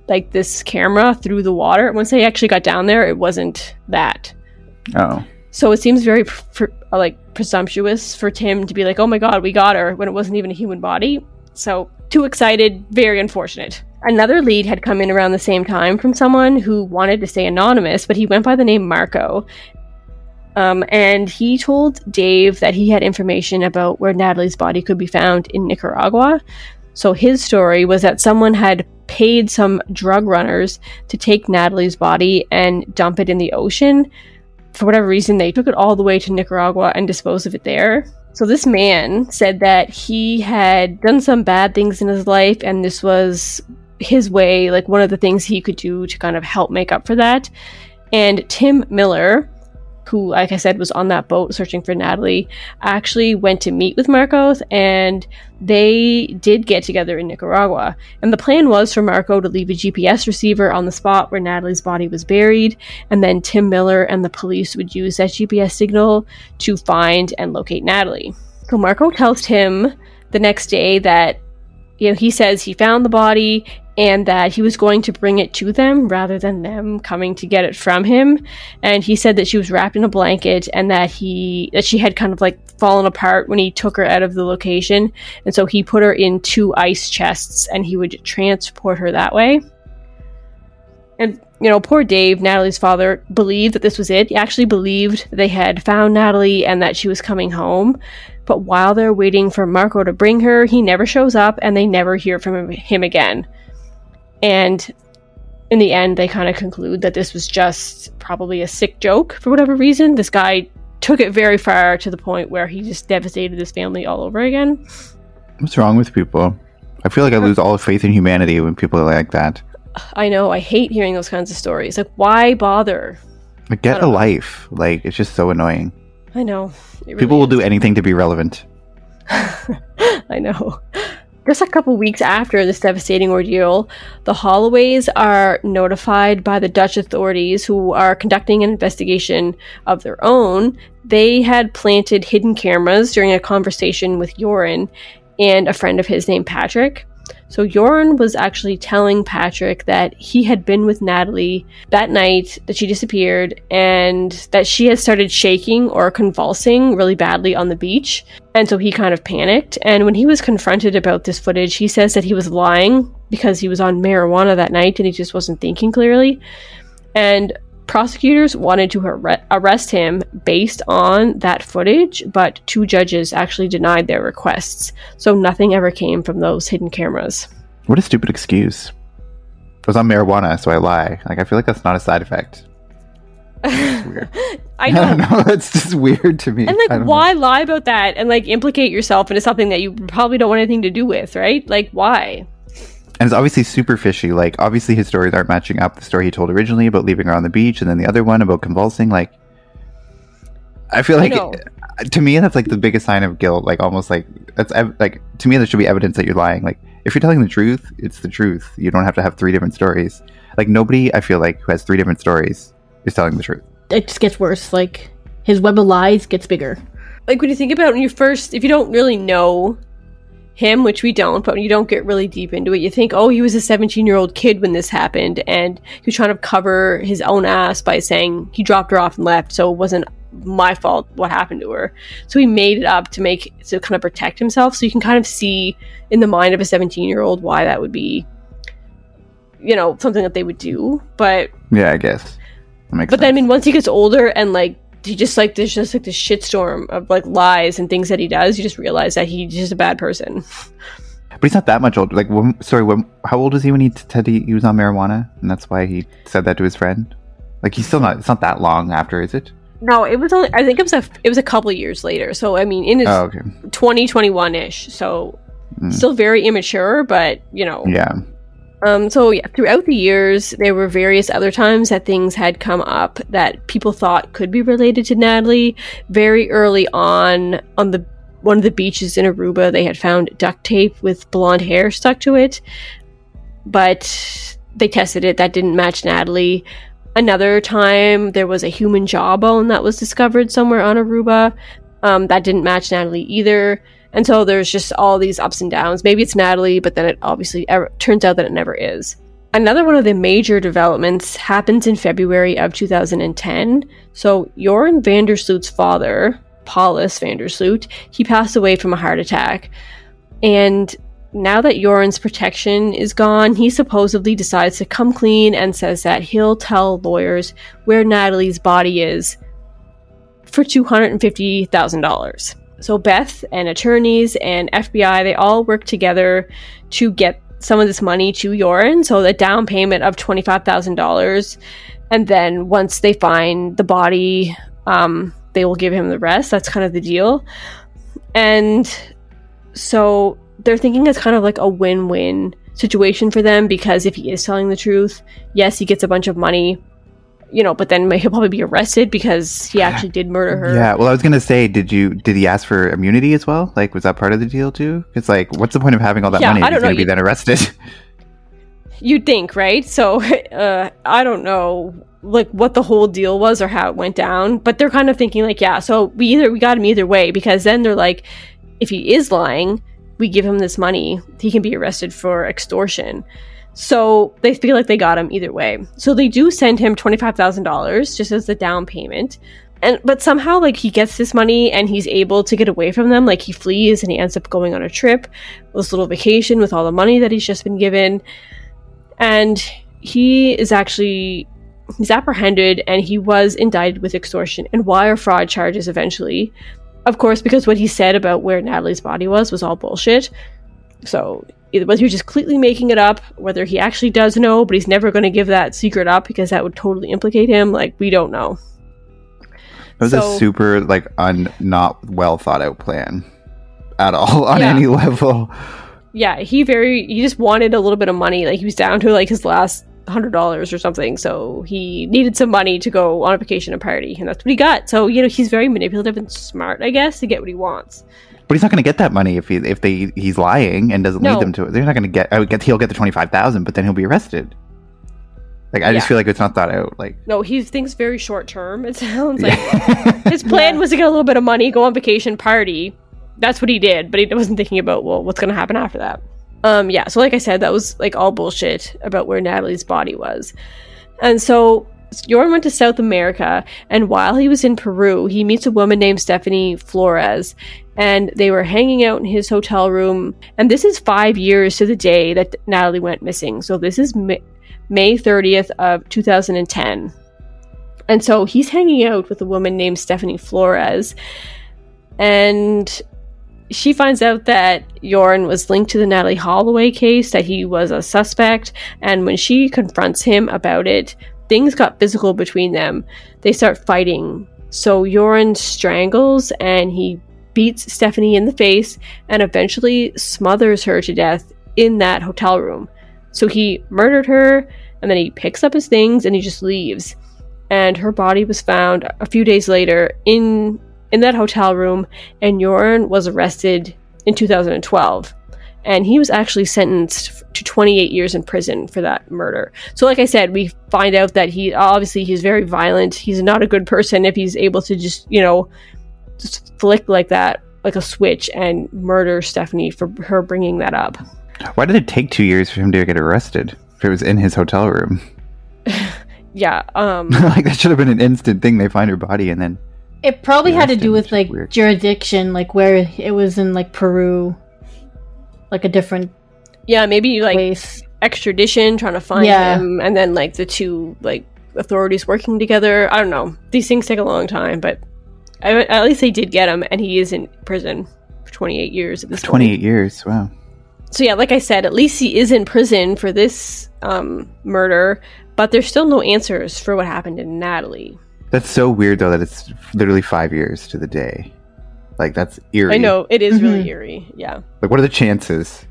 like, this camera through the water. Once they actually got down there, it wasn't that. Oh. So it seems very, presumptuous for Tim to be like, oh my god, we got her, when it wasn't even a human body. So, too excited, very unfortunate. Another lead had come in around the same time from someone who wanted to stay anonymous, but he went by the name Marco. And he told Dave that he had information about where Natalee's body could be found in Nicaragua. So his story was that someone had paid some drug runners to take Natalee's body and dump it in the ocean. For whatever reason, they took it all the way to Nicaragua and disposed of it there. So this man said that he had done some bad things in his life, and this was his way, like one of the things he could do to kind of help make up for that. And Tim Miller, who, like I said, was on that boat searching for Natalee, actually went to meet with Marco, and they did get together in Nicaragua. And the plan was for Marco to leave a GPS receiver on the spot where Natalee's body was buried, and then Tim Miller and the police would use that GPS signal to find and locate Natalee. So Marco tells Tim the next day that, you know, he says he found the body and that he was going to bring it to them rather than them coming to get it from him. And he said that she was wrapped in a blanket and that she had kind of like fallen apart when he took her out of the location. And so he put her in 2 ice chests and he would transport her that way. And, you know, poor Dave, Natalee's father, believed that this was it. He actually believed they had found Natalee and that she was coming home. But while they're waiting for Marco to bring her, he never shows up and they never hear from him again. And in the end, they kind of conclude that this was just probably a sick joke for whatever reason. This guy took it very far to the point where he just devastated his family all over again. What's wrong with people? I feel like I lose all faith in humanity when people are like that. I know. I hate hearing those kinds of stories. Like, why bother? Like, get a life. Like, it's just so annoying. I know. People will do anything to be relevant. I know. Just a couple weeks after this devastating ordeal, the Holloways are notified by the Dutch authorities, who are conducting an investigation of their own. They had planted hidden cameras during a conversation with Joran and a friend of his named Patrick. So Joran was actually telling Patrick that he had been with Natalee that night that she disappeared and that she had started shaking or convulsing really badly on the beach. And so he kind of panicked. And when he was confronted about this footage, he says that he was lying because he was on marijuana that night and he just wasn't thinking clearly. And prosecutors wanted to arrest him based on that footage, but 2 judges actually denied their requests. So nothing ever came from those hidden cameras. What a stupid excuse. I was on marijuana, so I lie. Like, I feel like that's not a side effect. It's weird. I don't know. It's just weird to me. And like, why lie about that and like implicate yourself into something that you probably don't want anything to do with, right? Like, why? And it's obviously super fishy. Like, obviously his stories aren't matching up. The story he told originally about leaving her on the beach, and then the other one about convulsing. Like, I feel like, to me, that's like the biggest sign of guilt. Like, almost like, that's like, to me, there should be evidence that you're lying. Like, if you're telling the truth, it's the truth. You don't have to have 3 different stories. Like, nobody, I feel like, who has 3 different stories is telling the truth. It just gets worse. Like, his web of lies gets bigger. Like, when you think about when you first, if you don't really know him, which we don't, but you don't get really deep into it. You think, oh, he was a 17-year-old kid when this happened, and he was trying to cover his own ass by saying he dropped her off and left, so it wasn't my fault what happened to her. So he made it up to kind of protect himself. So you can kind of see in the mind of a 17-year-old why that would be, you know, something that they would do. But yeah, I guess. But then, I mean, once he gets older and like, he just like there's just like this shitstorm of like lies and things that he does. You just realize that he's just a bad person. But he's not that much older. Like, how old is he when he said he was on marijuana, and that's why he said that to his friend? Like, he's still not. It's not that long after, is it? No, it was only. I think it was a couple years later. So I mean, in his 20, 21-ish. So still very immature, but you know. Yeah. So yeah, throughout the years, there were various other times that things had come up that people thought could be related to Natalee. Very early on one of the beaches in Aruba, they had found duct tape with blonde hair stuck to it. But they tested it. That didn't match Natalee. Another time, there was a human jawbone that was discovered somewhere on Aruba. That didn't match Natalee either. And so there's just all these ups and downs. Maybe it's Natalee, but then it obviously turns out that it never is. Another one of the major developments happens in February of 2010. So Joran van der Sloot's father, Paulus van der Sloot, he passed away from a heart attack. And now that Joran's protection is gone, he supposedly decides to come clean and says that he'll tell lawyers where Natalee's body is for $250,000. So Beth and attorneys and FBI, they all work together to get some of this money to Joran. So the down payment of $25,000. And then once they find the body, they will give him the rest. That's kind of the deal. And so they're thinking it's kind of like a win-win situation for them, because if he is telling the truth, yes, he gets a bunch of money, you know, but then he'll probably be arrested because he actually did murder her. Yeah, well, I was gonna say, did he ask for immunity as well? Like, was that part of the deal too? It's like, what's the point of having all that money if he's gonna be then arrested? You'd think, right? So I don't know, like, what the whole deal was or how it went down, but they're kind of thinking like, yeah, so we got him either way, because then they're like, if he is lying, we give him this money, he can be arrested for extortion. So they feel like they got him either way. So they do send him $25,000 just as the down payment. But somehow, like, he gets this money and he's able to get away from them. Like, he flees and he ends up going on a trip, this little vacation with all the money that he's just been given. And he is actually, he's apprehended and he was indicted with extortion and wire fraud charges eventually. Of course, because what he said about where Natalee's body was all bullshit. So whether he was just completely making it up, whether he actually does know, but he's never going to give that secret up because that would totally implicate him. Like, we don't know. It was a super, like, not well thought out plan at all on any level. Yeah, he just wanted a little bit of money. Like, he was down to, like, his last $100 or something. So he needed some money to go on a vacation and party, and that's what he got. So, you know, he's very manipulative and smart, I guess, to get what he wants. But he's not going to get that money if he's lying and doesn't lead them to it. They're not going to get. He'll get the $25,000, but then he'll be arrested. Like, I just feel like it's not thought out. Like, no, he thinks very short term. It sounds like his plan was to get a little bit of money, go on vacation, party. That's what he did, but he wasn't thinking about, well, what's going to happen after that. So like I said, that was, like, all bullshit about where Natalee's body was. And so Joran went to South America, and while he was in Peru, he meets a woman named Stephany Flores, and they were hanging out in his hotel room. And this is 5 years to the day that Natalee went missing. So this is May 30th of 2010. And so he's hanging out with a woman named Stephany Flores, and she finds out that Joran was linked to the Natalee Holloway case, that he was a suspect. And when she confronts him about it, things got physical between them. They start fighting. So Joran strangles and he beats Stephany in the face and eventually smothers her to death in that hotel room. So he murdered her, and then he picks up his things and he just leaves. And her body was found a few days later in that hotel room, and Joran was arrested in 2012. And he was actually sentenced to 28 years in prison for that murder. So like I said, we find out that he's very violent. He's not a good person if he's able to just flick like that, like a switch, and murder Stephany for her bringing that up. Why did it take 2 years for him to get arrested if it was in his hotel room? Like, that should have been an instant thing. They find her body and then... It probably had to do with, like, weird jurisdiction, like, where it was in, like, Peru, like, a different maybe, like, place. Extradition, trying to find him, and then, like, the two, like, authorities working together. I don't know. These things take a long time, but at least they did get him, and he is in prison for 28 years at this point. 28 years, wow. So, yeah, like I said, at least he is in prison for this murder, but there's still no answers for what happened to Natalee. That's so weird, though, that it's literally 5 years to the day. Like, that's eerie. I know, it is really eerie, yeah. Like, what are the chances?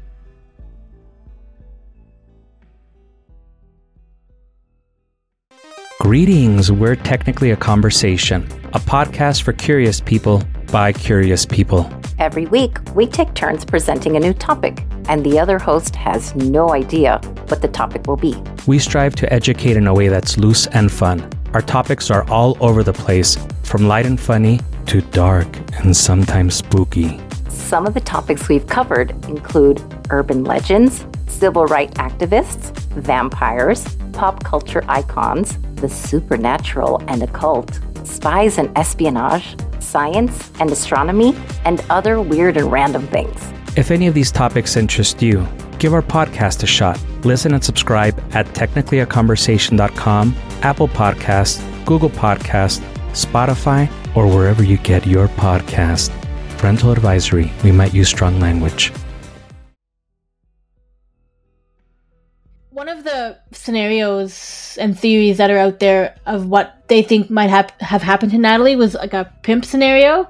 Greetings, we're Technically a Conversation, a podcast for curious people by curious people. Every week, we take turns presenting a new topic, and the other host has no idea what the topic will be. We strive to educate in a way that's loose and fun. Our topics are all over the place, from light and funny to dark and sometimes spooky. Some of the topics we've covered include urban legends, civil rights activists, vampires, pop culture icons, the supernatural and occult, spies and espionage, science and astronomy, and other weird and random things. If any of these topics interest you, give our podcast a shot. Listen and subscribe at technicallyaconversation.com, Apple Podcasts, Google Podcasts, Spotify, or wherever you get your podcast. Parental advisory. We might use strong language. One of the scenarios and theories that are out there of what they think might have happened to Natalee was like a pimp scenario.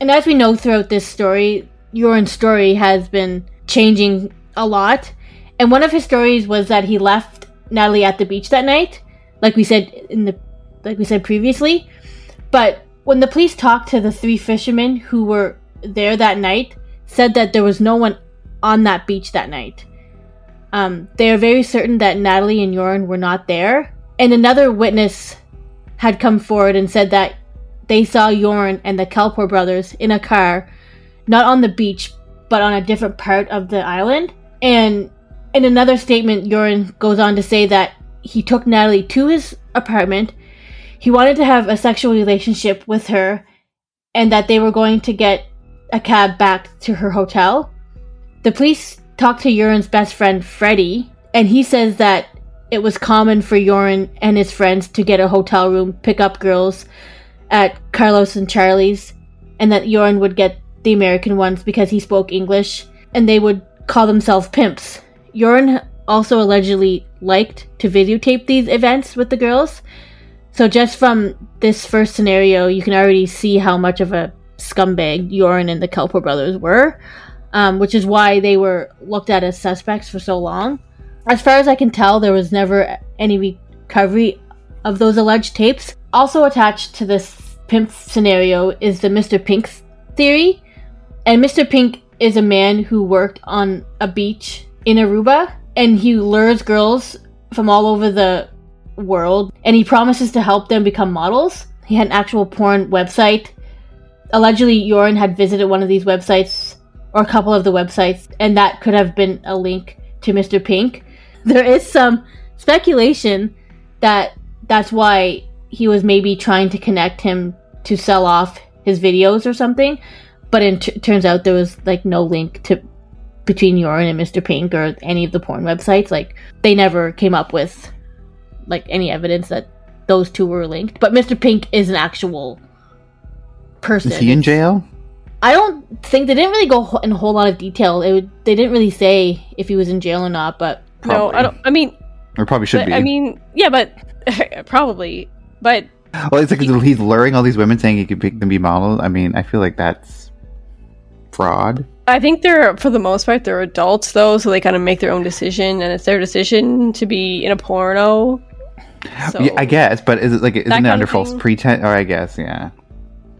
And as we know throughout this story, Joran's story has been changing a lot. And one of his stories was that he left Natalee at the beach that night, like we said previously. But when the police talked to the three fishermen who were there that night, said that there was no one on that beach that night. They are very certain that Natalee and Joran were not there. And another witness had come forward and said that they saw Joran and the Kalpoe brothers in a car not on the beach, but on a different part of the island. And in another statement, Joran goes on to say that he took Natalee to his apartment. He wanted to have a sexual relationship with her and that they were going to get a cab back to her hotel. The police talked to Joran's best friend, Freddie, and he says that it was common for Joran and his friends to get a hotel room, pick up girls at Carlos and Charlie's, and that Joran would get the American ones because he spoke English, and they would call themselves pimps. Joran also allegedly liked to videotape these events with the girls. So just from this first scenario, you can already see how much of a scumbag Joran and the Kalpoe brothers were, which is why they were looked at as suspects for so long. As far as I can tell, there was never any recovery of those alleged tapes. Also attached to this pimp scenario is the Mr. Pink theory. And Mr. Pink is a man who worked on a beach in Aruba, and he lures girls from all over the world, and he promises to help them become models. He had an actual porn website. Allegedly, Joran had visited one of these websites, or a couple of the websites, and that could have been a link to Mr. Pink. There is some speculation that that's why he was maybe trying to connect him to sell off his videos or something, but it turns out there was like no link to between Joran and Mr. Pink or any of the porn websites. Like, they never came up with like any evidence that those two were linked. But Mr. Pink is an actual person. Is he in jail? I don't think they didn't really go in a whole lot of detail. They didn't really say if he was in jail or not, but probably. No, I don't. I mean, or probably should be. I mean, yeah, but probably, but. Well, it's like he's luring all these women, saying he could pick them, be models. I mean, I feel like that's fraud. I think they're, for the most part, they're adults though, so they kind of make their own decision, and it's their decision to be in a porno. So, yeah, I guess, but is it like isn't it under false pretense? Or I guess, yeah.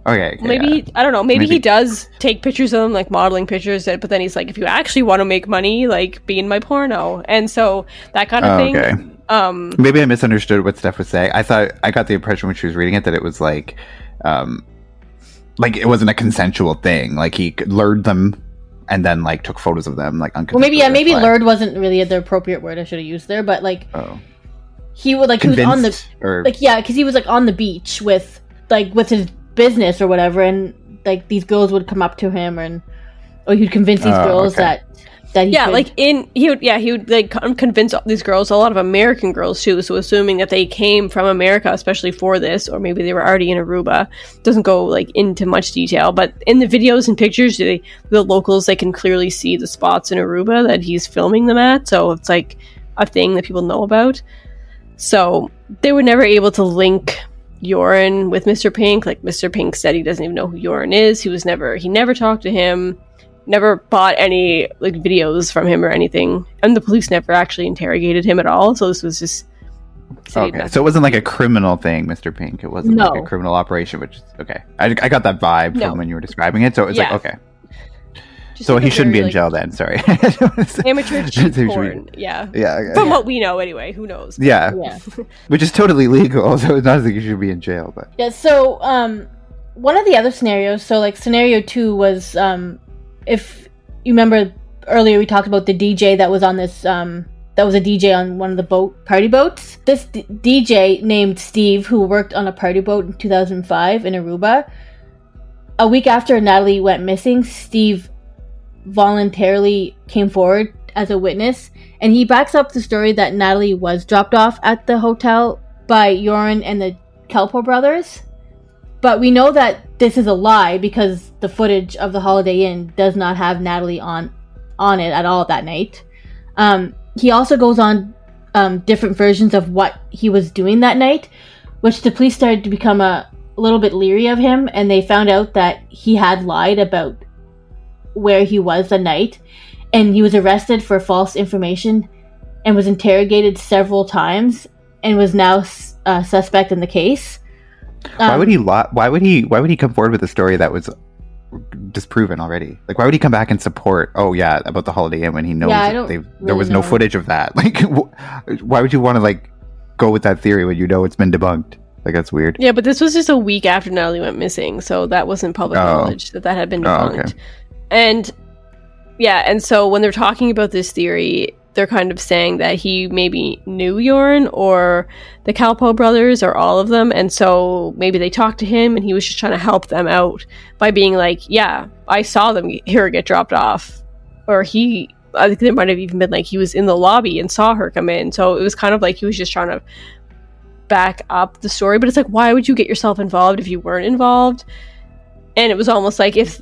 Okay. Maybe, yeah. I don't know. Maybe he does take pictures of them, like modeling pictures, but then he's like, if you actually want to make money, like, be in my porno. And so that kind of thing. Okay. Maybe I misunderstood what Steph was saying. I got the impression when she was reading it that it was like it wasn't a consensual thing. Like, he lured them and then like took photos of them, like, unconsensual. Well, maybe lured wasn't really the appropriate word I should have used there, but like, he would like convinced, he was on the like, yeah, because he was like on the beach with his business or whatever, and like these girls would come up to him, or he'd convince these girls that he could. He would like convince these girls, a lot of American girls too, so assuming that they came from America especially for this, or maybe they were already in Aruba. Doesn't go like into much detail, but in the videos and pictures, the locals, they can clearly see the spots in Aruba that he's filming them at, so it's like a thing that people know about. So they were never able to link Joran with Mr. Pink. Like, Mr. Pink said he doesn't even know who Joran is. He never talked to him, never bought any like videos from him or anything, and the police never actually interrogated him at all. So this was just So it wasn't like a criminal thing, Mr. Pink. It wasn't like a criminal operation, which is okay. I got that vibe from when you were describing it. So it's like okay. Just so like he shouldn't be in jail then. Sorry. Amateur cheap porn. Yeah. Yeah. From what we know, anyway. Who knows? Yeah. Which is totally legal. So it's not as if you should be in jail, but yeah. So one of the other scenarios. So like scenario 2 was if you remember earlier, we talked about the DJ that was on this. That was a DJ on one of the party boats. This DJ named Steve, who worked on a party boat in 2005 in Aruba. A week after Natalee went missing, Steve voluntarily came forward as a witness, and he backs up the story that Natalee was dropped off at the hotel by Joran and the Kalpoe brothers. But we know that this is a lie because the footage of the Holiday Inn does not have Natalee on it at all that night. He also goes on different versions of what he was doing that night, which the police started to become a little bit leery of him, and they found out that he had lied about where he was the night, and he was arrested for false information and was interrogated several times and was now a suspect in the case. Why would he come forward with a story that was disproven already? Like, why would he come back and support about the Holiday Inn when he knows there was no footage of that? Like, why would you want to like go with that theory when you know it's been debunked? Like, that's weird. Yeah, but this was just a week after Natalee went missing, so that wasn't public knowledge that had been debunked. And yeah, and so when they're talking about this theory, they're kind of saying that he maybe knew Joran or the Kalpoe brothers or all of them. And so maybe they talked to him and he was just trying to help them out by being like, yeah, I saw them here get dropped off. Or he, I think it might have even been like he was in the lobby and saw her come in. So it was kind of like he was just trying to back up the story. But it's like, why would you get yourself involved if you weren't involved? And it was almost like if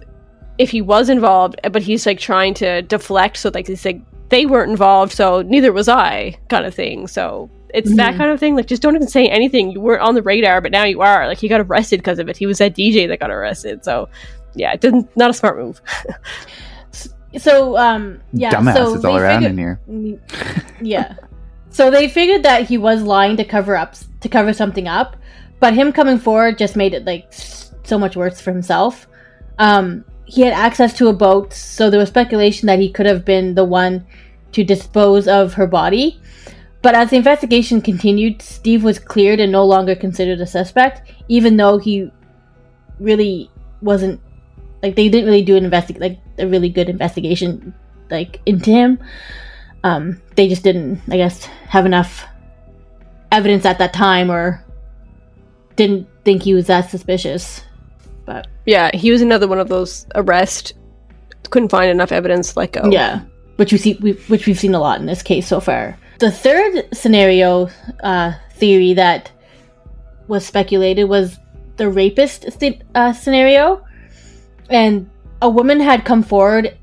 he was involved, but he's like trying to deflect. So like he's like, they weren't involved, so neither was I, kind of thing. So it's that kind of thing. Like, just don't even say anything. You weren't on the radar, but now you are. Like, he got arrested because of it. He was that DJ that got arrested. So, yeah, it didn't. Not a smart move. Yeah. Dumbass so is all around in here. Yeah. So they figured that he was lying to cover something up, but him coming forward just made it like so much worse for himself. He had access to a boat, so there was speculation that he could have been the one to dispose of her body. But as the investigation continued, Steve was cleared and no longer considered a suspect, even though he really wasn't, like, they didn't really do a really good investigation, like, into him. They just didn't, I guess, have enough evidence at that time, or didn't think he was that suspicious. But yeah, he was another one of those arrests. Couldn't find enough evidence to let go. Yeah, which we've seen a lot in this case so far. The third scenario theory that was speculated was the rapist scenario. And a woman had come forward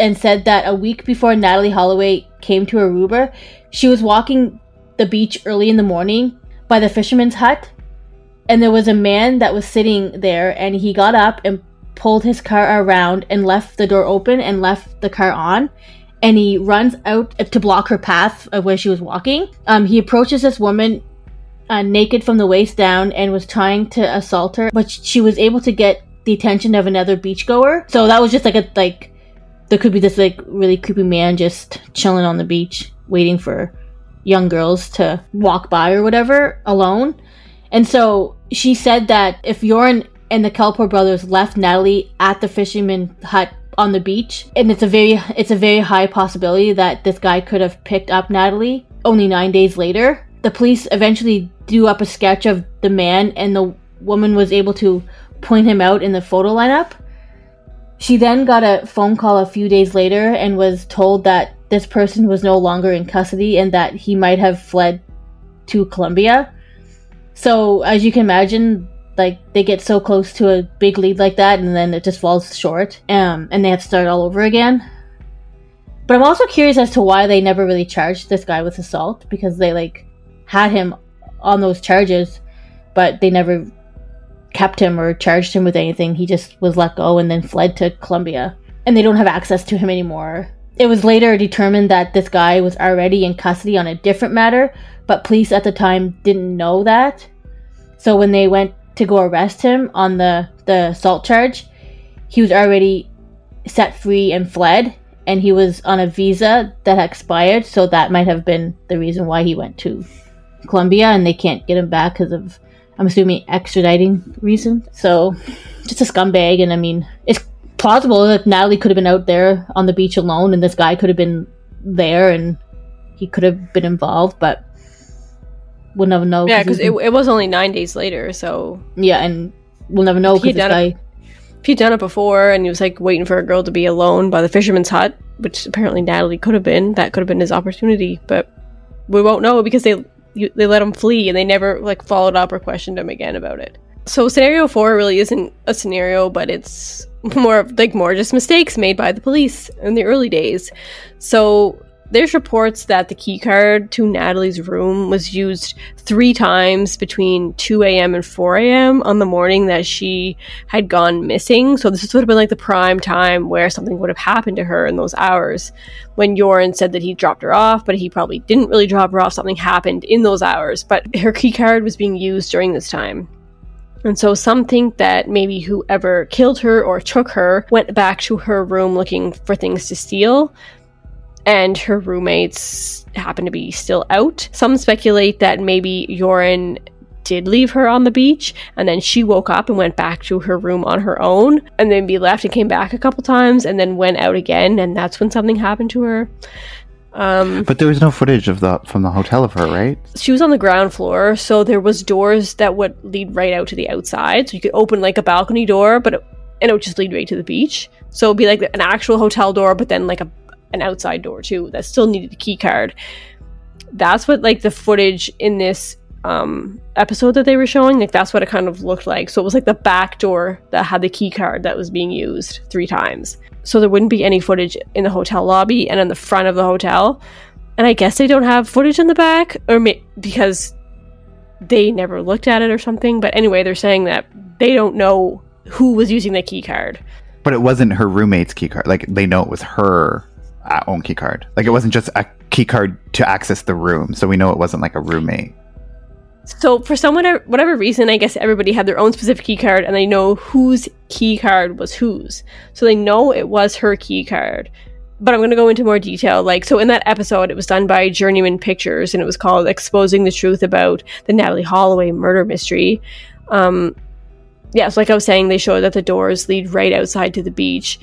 and said that a week before Natalee Holloway came to Aruba, she was walking the beach early in the morning by the fisherman's hut. And there was a man that was sitting there, and he got up and pulled his car around and left the door open and left the car on. And he runs out to block her path of where she was walking. He approaches this woman naked from the waist down and was trying to assault her, but she was able to get the attention of another beachgoer. So that was just like there could be this like really creepy man just chilling on the beach waiting for young girls to walk by or whatever alone. And so she said that if Joran and the Kalpoe brothers left Natalee at the fisherman hut on the beach, and it's a very high possibility that this guy could have picked up Natalee only 9 days later. The police eventually drew up a sketch of the man, and the woman was able to point him out in the photo lineup. She then got a phone call a few days later and was told that this person was no longer in custody and that he might have fled to Colombia. So, as you can imagine, like, they get so close to a big lead like that, and then it just falls short, and they have to start all over again. But I'm also curious as to why they never really charged this guy with assault, because they, like, had him on those charges, but they never kept him or charged him with anything. He just was let go and then fled to Colombia, and they don't have access to him anymore. It was later determined that this guy was already in custody on a different matter, but police at the time didn't know that. So when they went to go arrest him on the assault charge, he was already set free and fled, and he was on a visa that had expired, so that might have been the reason why he went to Colombia, and they can't get him back because of, I'm assuming, extraditing reasons. So, just a scumbag, and I mean, it's plausible that Natalee could have been out there on the beach alone, and this guy could have been there, and he could have been involved, but we'll never know. Yeah, because it was only 9 days later, so yeah, and we'll never know because this guy. If he'd done it before, and he was like waiting for a girl to be alone by the fisherman's hut, which apparently Natalee could have been, that could have been his opportunity, but we won't know because they let him flee and they never like followed up or questioned him again about it. So scenario 4 really isn't a scenario, but it's more just mistakes made by the police in the early days. So there's reports that the keycard to Natalee's room was used 3 times between 2 a.m. and 4 a.m. on the morning that she had gone missing. So this would have been like the prime time where something would have happened to her in those hours. When Joran said that he dropped her off, but he probably didn't really drop her off. Something happened in those hours, but her keycard was being used during this time. And so some think that maybe whoever killed her or took her went back to her room looking for things to steal, and her roommates happen to be still out. Some speculate that maybe Joran did leave her on the beach, and then she woke up and went back to her room on her own, and then we left and came back a couple times and then went out again, and that's when something happened to her. But there was no footage of that from the hotel of her, right? She was on the ground floor, so there was doors that would lead right out to the outside, so you could open like a balcony door, but and it would just lead right to the beach. So it'd be like an actual hotel door, but then like an outside door too that still needed a key card. That's what like the footage in this episode that they were showing, like that's what it kind of looked like. So it was like the back door that had the key card that was being used 3 times. So there wouldn't be any footage in the hotel lobby and in the front of the hotel, and I guess they don't have footage in the back, or because they never looked at it or something. But anyway, they're saying that they don't know who was using the key card, but it wasn't her roommate's key card. Like they know it was her own key card. Like it wasn't just a key card to access the room, so we know it wasn't like a roommate. So for someone, whatever reason, I guess everybody had their own specific key card, and they know whose key card was whose. So they know it was her key card. But I'm going to go into more detail. Like, so in that episode, it was done by Journeyman Pictures, and it was called Exposing the Truth About the Natalee Holloway Murder Mystery. Yeah, so like I was saying, they showed that the doors lead right outside to the beach.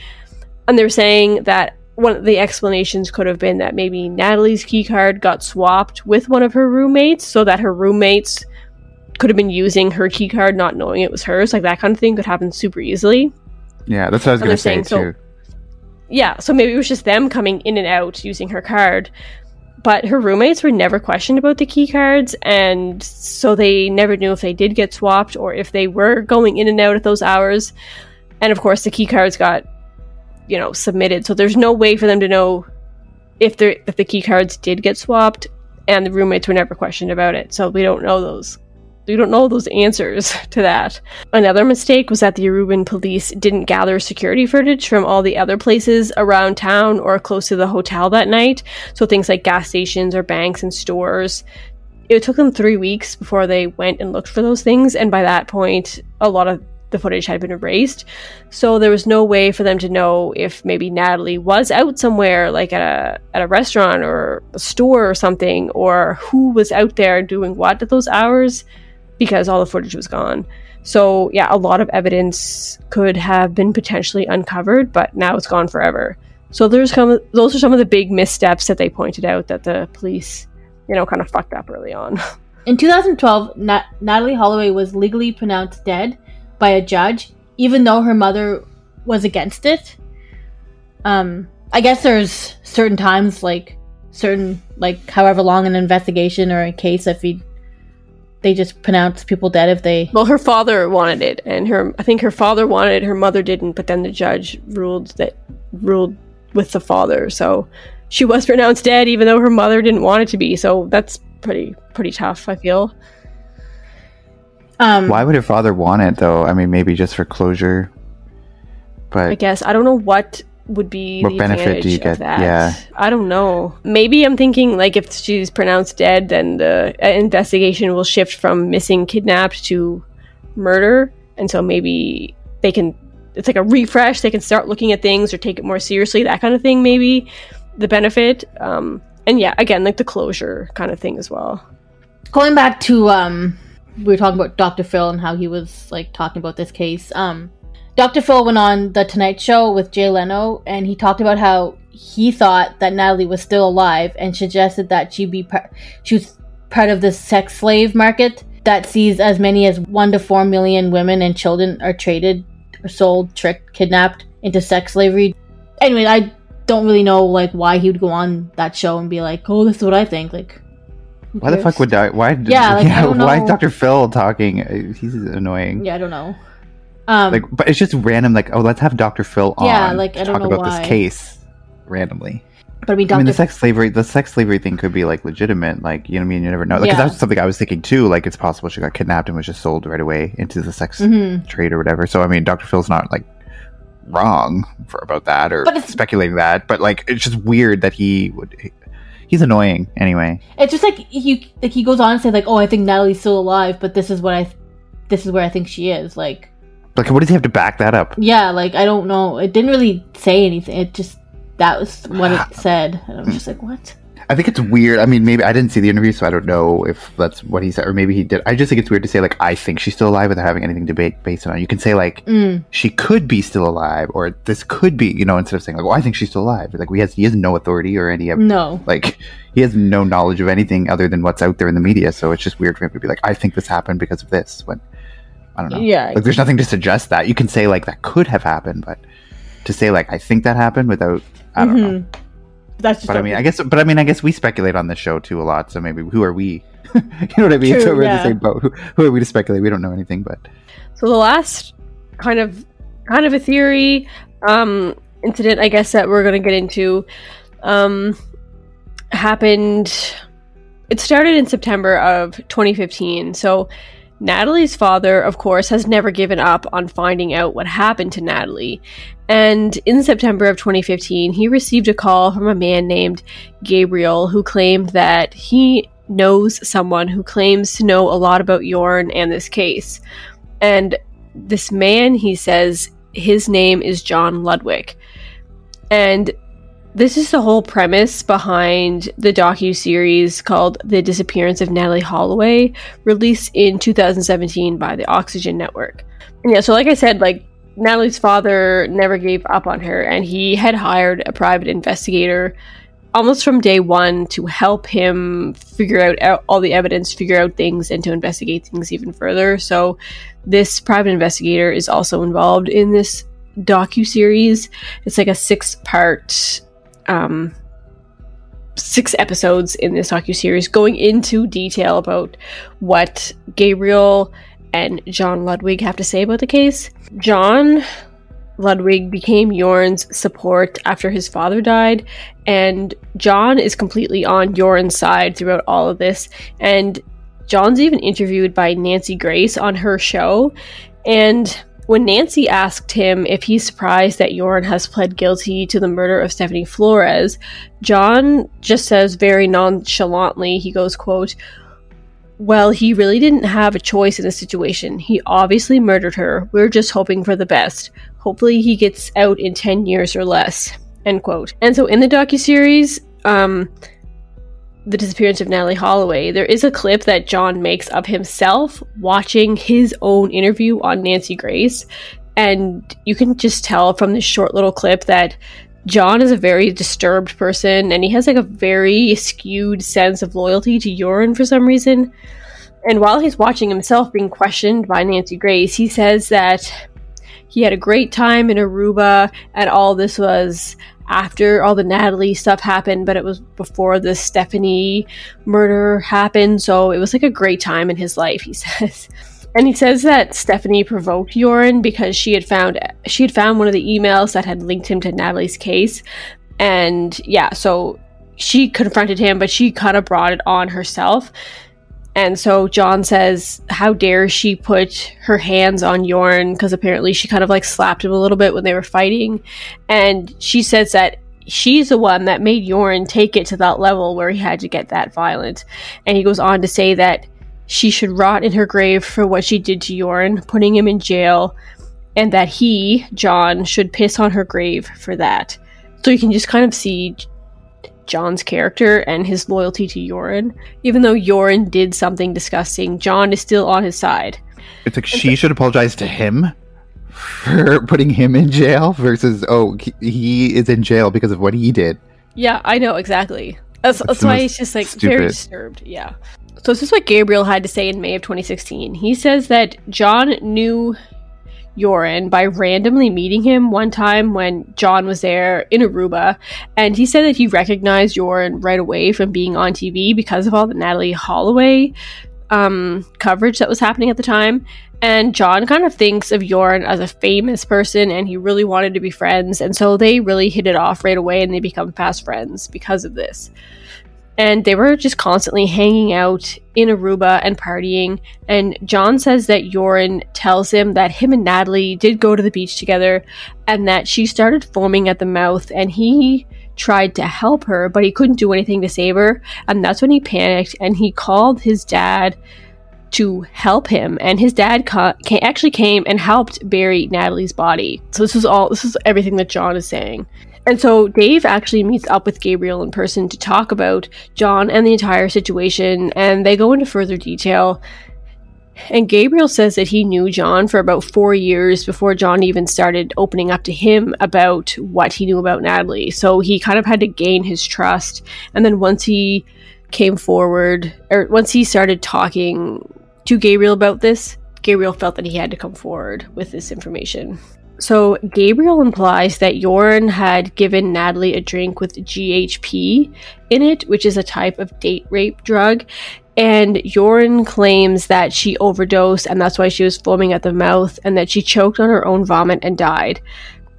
And they're saying that one of the explanations could have been that maybe Natalee's key card got swapped with one of her roommates, so that her roommates could have been using her key card, not knowing it was hers. Like that kind of thing could happen super easily. Yeah, that's what I was going to say too. So, yeah, so maybe it was just them coming in and out using her card. But her roommates were never questioned about the key cards, and so they never knew if they did get swapped or if they were going in and out at those hours. And of course the key cards got, you know, submitted, so there's no way for them to know if the key cards did get swapped, and the roommates were never questioned about it, so we don't know those answers to that. Another mistake was that the Aruban police didn't gather security footage from all the other places around town or close to the hotel that night, so things like gas stations or banks and stores. It took them 3 weeks before they went and looked for those things, and by that point a lot of the footage had been erased, so there was no way for them to know if maybe Natalee was out somewhere, like at a restaurant or a store or something, or who was out there doing what at those hours, because all the footage was gone. So yeah, a lot of evidence could have been potentially uncovered, but now it's gone forever. So those are some of the big missteps that they pointed out that the police, you know, kind of fucked up early on. In 2012, Natalee Holloway was legally pronounced dead by a judge, even though her mother was against it. I guess there's certain times, like however long an investigation or a case, they just pronounce people dead if they... Well, her father wanted it, and I think her father wanted it, her mother didn't, but then the judge ruled with the father, so she was pronounced dead even though her mother didn't want it to be, so that's pretty tough, I feel. Why would her father want it, though? I mean, maybe just for closure. But I guess I don't know what would be what the benefit do you get? That. Yeah, I don't know. Maybe I'm thinking like if she's pronounced dead, then the investigation will shift from missing, kidnapped to murder, and so maybe they can. It's like a refresh. They can start looking at things or take it more seriously. That kind of thing. Maybe the benefit. And yeah, again, like the closure kind of thing as well. Going back to we were talking about Dr. Phil and how he was like talking about this case. Dr. Phil went on The Tonight Show with Jay Leno, and he talked about how he thought that Natalee was still alive and suggested that she was part of the sex slave market that sees as many as 1 to 4 million women and children are traded, sold, tricked, kidnapped into sex slavery. Anyway, I don't really know like why he would go on that show and be like, "Oh, this is what I think." Like, why the fuck would why is Dr. Phil talking? He's annoying. Yeah, I don't know. But it's just random. Like, oh, let's have Dr. Phil on. Yeah, like I don't know about why. This case randomly. But I mean, the sex slavery thing could be like legitimate. Like, you know what I mean? You never know. Because that's something I was thinking too. Like, it's possible she got kidnapped and was just sold right away into the sex trade or whatever. So I mean, Dr. Phil's not like wrong about that or speculating that. But like, it's just weird that he would. He's annoying, anyway. It's just like he goes on and says like, "Oh, I think Natalee's still alive, but this is what this is where I think she is." Like, what does he have to back that up? Yeah, like I don't know. It didn't really say anything. It just that was what it said, and I was just like, "What?" I think it's weird. I mean, maybe I didn't see the interview, so I don't know if that's what he said, or maybe he did. I just think it's weird to say, like, I think she's still alive without having anything to base it on. You can say, like, she could be still alive, or this could be, you know, instead of saying, like, well, I think she's still alive. Like, he has no authority or any of, no, like, he has no knowledge of anything other than what's out there in the media. So it's just weird for him to be like, I think this happened because of this, when I don't know. Yeah, like, there's nothing to suggest that. You can say, like, that could have happened, but to say, like, I think that happened without, I don't know. That's just, but I mean, I guess we speculate on this show too a lot. So maybe who are we? You know what I mean? True, so we're in the same boat. Who are we to speculate? We don't know anything. But so the last kind of a theory incident, I guess, that we're going to get into happened. It started in September of 2015. So Natalee's father, of course, has never given up on finding out what happened to Natalee. And in September of 2015, he received a call from a man named Gabriel, who claimed that he knows someone who claims to know a lot about Joran and this case. And this man, he says, his name is John Ludwig. And this is the whole premise behind the docuseries called The Disappearance of Natalee Holloway, released in 2017 by the Oxygen Network. And yeah, so like I said, like, Natalee's father never gave up on her, and he had hired a private investigator almost from day one to help him figure out all the evidence, figure out things, and to investigate things even further. So this private investigator is also involved in this docuseries. It's like a six-part, 6 episodes in this docuseries going into detail about what Gabriel and John Ludwig have to say about the case. John Ludwig became Joran's support after his father died, and John is completely on Joran's side throughout all of this. And John's even interviewed by Nancy Grace on her show. And when Nancy asked him if he's surprised that Joran has pled guilty to the murder of Stephany Flores, John just says very nonchalantly, he goes, quote, "Well, he really didn't have a choice in this situation. He obviously murdered her. We're just hoping for the best. Hopefully he gets out in 10 years or less." End quote. And so in the docuseries, The Disappearance of Natalee Holloway, there is a clip that John makes of himself watching his own interview on Nancy Grace. And you can just tell from this short little clip that John is a very disturbed person, and he has like a very skewed sense of loyalty to Joran for some reason. And while he's watching himself being questioned by Nancy Grace, he says that he had a great time in Aruba, and all this was after all the Natalee stuff happened, but it was before the Stephany murder happened, so it was like a great time in his life, he says. And he says that Stephany provoked Joran because she had found one of the emails that had linked him to Natalee's case. And yeah, so she confronted him, but she kind of brought it on herself. And so John says, how dare she put her hands on Joran, because apparently she kind of like slapped him a little bit when they were fighting. And she says that she's the one that made Joran take it to that level where he had to get that violent. And he goes on to say that she should rot in her grave for what she did to Joran, putting him in jail, and that he, John, should piss on her grave for that. So you can just kind of see John's character and his loyalty to Joran. Even though Joran did something disgusting, John is still on his side. It's like she should apologize to him for putting him in jail versus, oh, he is in jail because of what he did. Yeah, I know, exactly. That's why he's just like stupid. Very disturbed, yeah. So this is what Gabriel had to say in May of 2016. He says that John knew Joran by randomly meeting him one time when John was there in Aruba, and he said that he recognized Joran right away from being on TV because of all the Natalee Holloway coverage that was happening at the time. And John kind of thinks of Joran as a famous person, and he really wanted to be friends, and so they really hit it off right away, and they become fast friends because of this. And they were just constantly hanging out in Aruba and partying. And John says that Joran tells him that him and Natalee did go to the beach together, and that she started foaming at the mouth, and he tried to help her, but he couldn't do anything to save her. And that's when he panicked, and he called his dad to help him. And his dad actually came and helped bury Natalee's body. So this is everything that John is saying. And so Dave actually meets up with Gabriel in person to talk about John and the entire situation, and they go into further detail. And Gabriel says that he knew John for about 4 years before John even started opening up to him about what he knew about Natalee. So he kind of had to gain his trust. And then once he came forward, or once he started talking to Gabriel about this, Gabriel felt that he had to come forward with this information. So Gabriel implies that Joran had given Natalee a drink with GHB in it, which is a type of date rape drug. And Joran claims that she overdosed and that's why she was foaming at the mouth, and that she choked on her own vomit and died.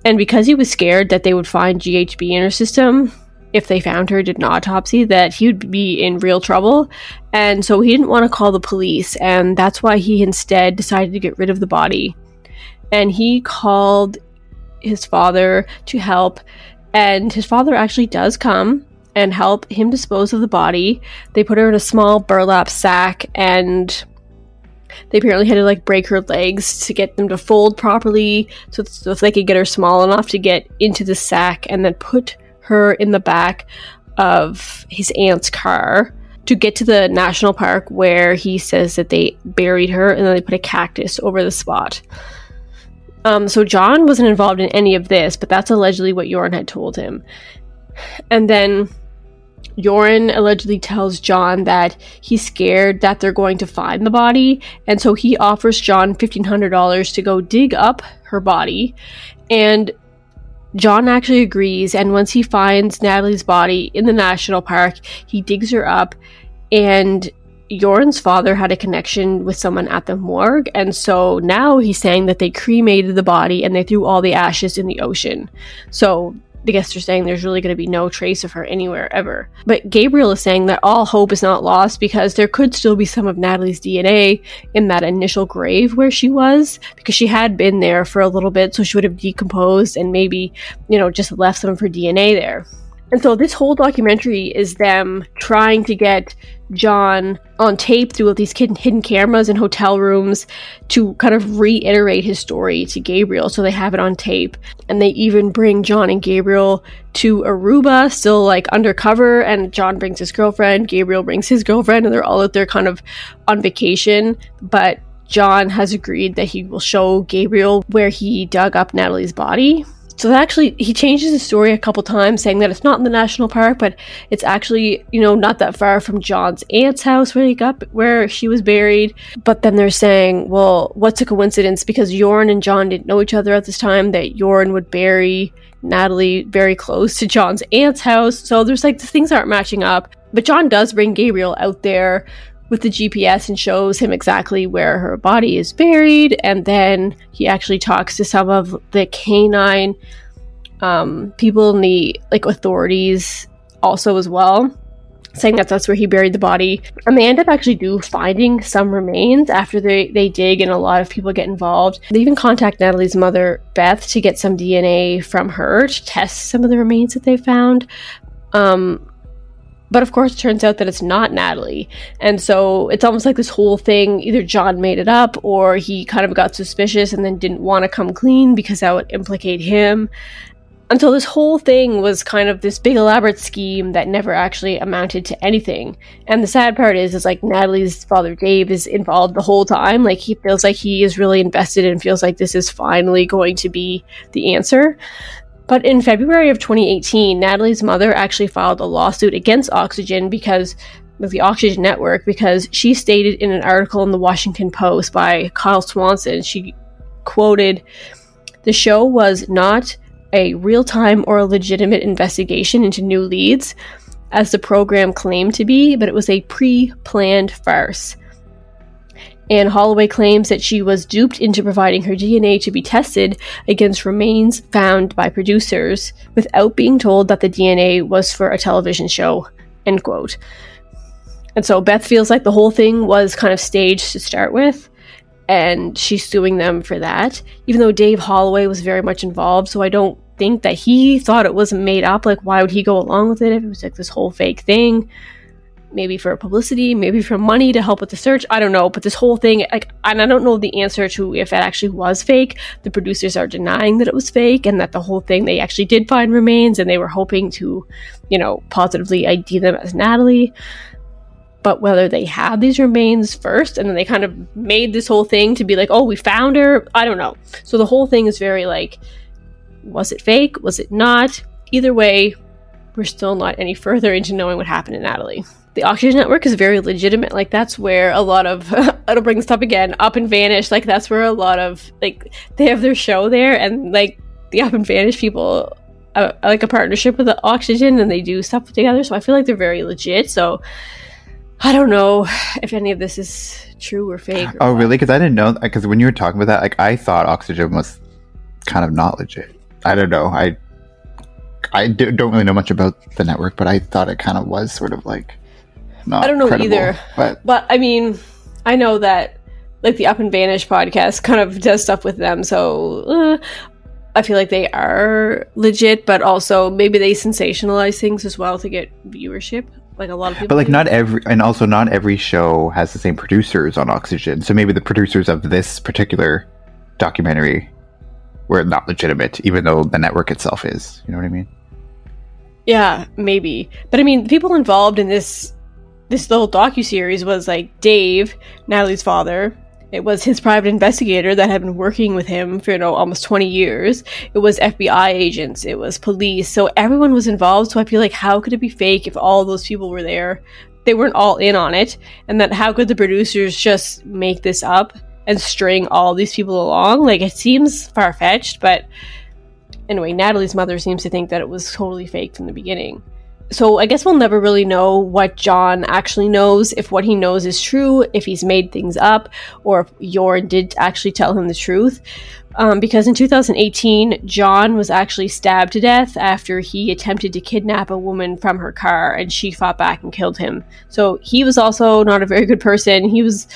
And because he was scared that they would find GHB in her system, if they found her, did an autopsy, that he would be in real trouble. And so he didn't want to call the police, and that's why he instead decided to get rid of the body. And he called his father to help, and his father actually does come and help him dispose of the body. They put her in a small burlap sack, and they apparently had to break her legs to get them to fold properly so if they could get her small enough to get into the sack, and then put her in the back of his aunt's car to get to the national park, where he says that they buried her, and then they put a cactus over the spot. So John wasn't involved in any of this, but that's allegedly what Joran had told him. And then Joran allegedly tells John that he's scared that they're going to find the body, and so he offers John $1,500 to go dig up her body, and John actually agrees. And once he finds Natalee's body in the national park, he digs her up, and Joran's father had a connection with someone at the morgue, and so now he's saying that they cremated the body and they threw all the ashes in the ocean. So I guess they're saying there's really going to be no trace of her anywhere ever. But Gabriel is saying that all hope is not lost, because there could still be some of Natalee's DNA in that initial grave where she was, because she had been there for a little bit, so she would have decomposed and maybe, just left some of her DNA there. And so this whole documentary is them trying to get John on tape through all these hidden cameras in hotel rooms to kind of reiterate his story to Gabriel, so they have it on tape. And they even bring John and Gabriel to Aruba, still undercover, and John brings his girlfriend, Gabriel brings his girlfriend, and they're all out there kind of on vacation. But John has agreed that he will show Gabriel where he dug up Natalee's body. So actually, he changes his story a couple times, saying that it's not in the national park, but it's actually, not that far from John's aunt's house where she was buried. But then they're saying, well, what's a coincidence, because Joran and John didn't know each other at this time, that Joran would bury Natalee very close to John's aunt's house. So there's things aren't matching up. But John does bring Gabriel out there with the GPS and shows him exactly where her body is buried. And then he actually talks to some of the canine people in the authorities also as well, saying that that's where he buried the body. And they end up actually finding some remains after they dig, and a lot of people get involved. They even contact Natalee's mother, Beth, to get some DNA from her to test some of the remains that they found. But of course, it turns out that it's not Natalee. And so it's almost this whole thing, either John made it up or he kind of got suspicious and then didn't want to come clean because that would implicate him. Until this whole thing was kind of this big elaborate scheme that never actually amounted to anything. And the sad part is Natalee's father, Dave, is involved the whole time. He feels he is really invested and feels this is finally going to be the answer. But in February of 2018, Natalee's mother actually filed a lawsuit against Oxygen with the Oxygen Network, because she stated in an article in the Washington Post by Kyle Swanson, she quoted, "The show was not a real-time or legitimate investigation into new leads, as the program claimed to be, but it was a pre-planned farce." And Holloway claims that she was duped into providing her DNA to be tested against remains found by producers without being told that the DNA was for a television show, end quote. And so Beth feels the whole thing was kind of staged to start with, and she's suing them for that, even though Dave Holloway was very much involved. So I don't think that he thought it was made up. Why would he go along with it if it was this whole fake thing? maybe for publicity, maybe for money to help with the search. I don't know. But this whole thing, like, and I don't know the answer to if that actually was fake. The producers are denying that it was fake and that the whole thing, they actually did find remains and they were hoping to, you know, positively ID them as Natalee. But whether they had these remains first and then they kind of made this whole thing to be like, oh, we found her. I don't know. So the whole thing is very like, was it fake? Was it not? Either way, we're still not any further into knowing what happened to Natalee. The Oxygen Network is very legitimate. Like, that's where a lot of, it'll bring this up again, Up and Vanish. Like, that's where a lot of, like, they have their show there, and like the Up and Vanish people like a partnership with the Oxygen, and they do stuff together. So I feel like they're very legit. So I don't know if any of this is true or fake. Or really? Because I didn't know. Because when you were talking about that, like, I thought Oxygen was kind of not legit. I don't know. I don't really know much about the network, but I thought it kind of was sort of like not. I don't know credible, either. But I mean, I know that like the Up and Vanish podcast kind of does stuff with them, so I feel like they are legit, but also maybe they sensationalize things as well to get viewership. Like a lot of people, but like not every, and also not every show has the same producers on Oxygen. So maybe the producers of this particular documentary were not legitimate, even though the network itself is. You know what I mean? Yeah, maybe. But I mean, the people involved in this little docuseries was like Dave, Natalee's father. It was his private investigator that had been working with him for, you know, almost 20 years. It was FBI agents. It was police. So everyone was involved. So I feel like how could it be fake if all those people were there? They weren't all in on it. And that how could the producers just make this up and string all these people along? Like, it seems far-fetched. But anyway, Natalee's mother seems to think that it was totally fake from the beginning. So I guess we'll never really know what John actually knows, if what he knows is true, if he's made things up, or if Joran did actually tell him the truth. Because in 2018, John was actually stabbed to death after he attempted to kidnap a woman from her car, and she fought back and killed him. So he was also not a very good person. He was,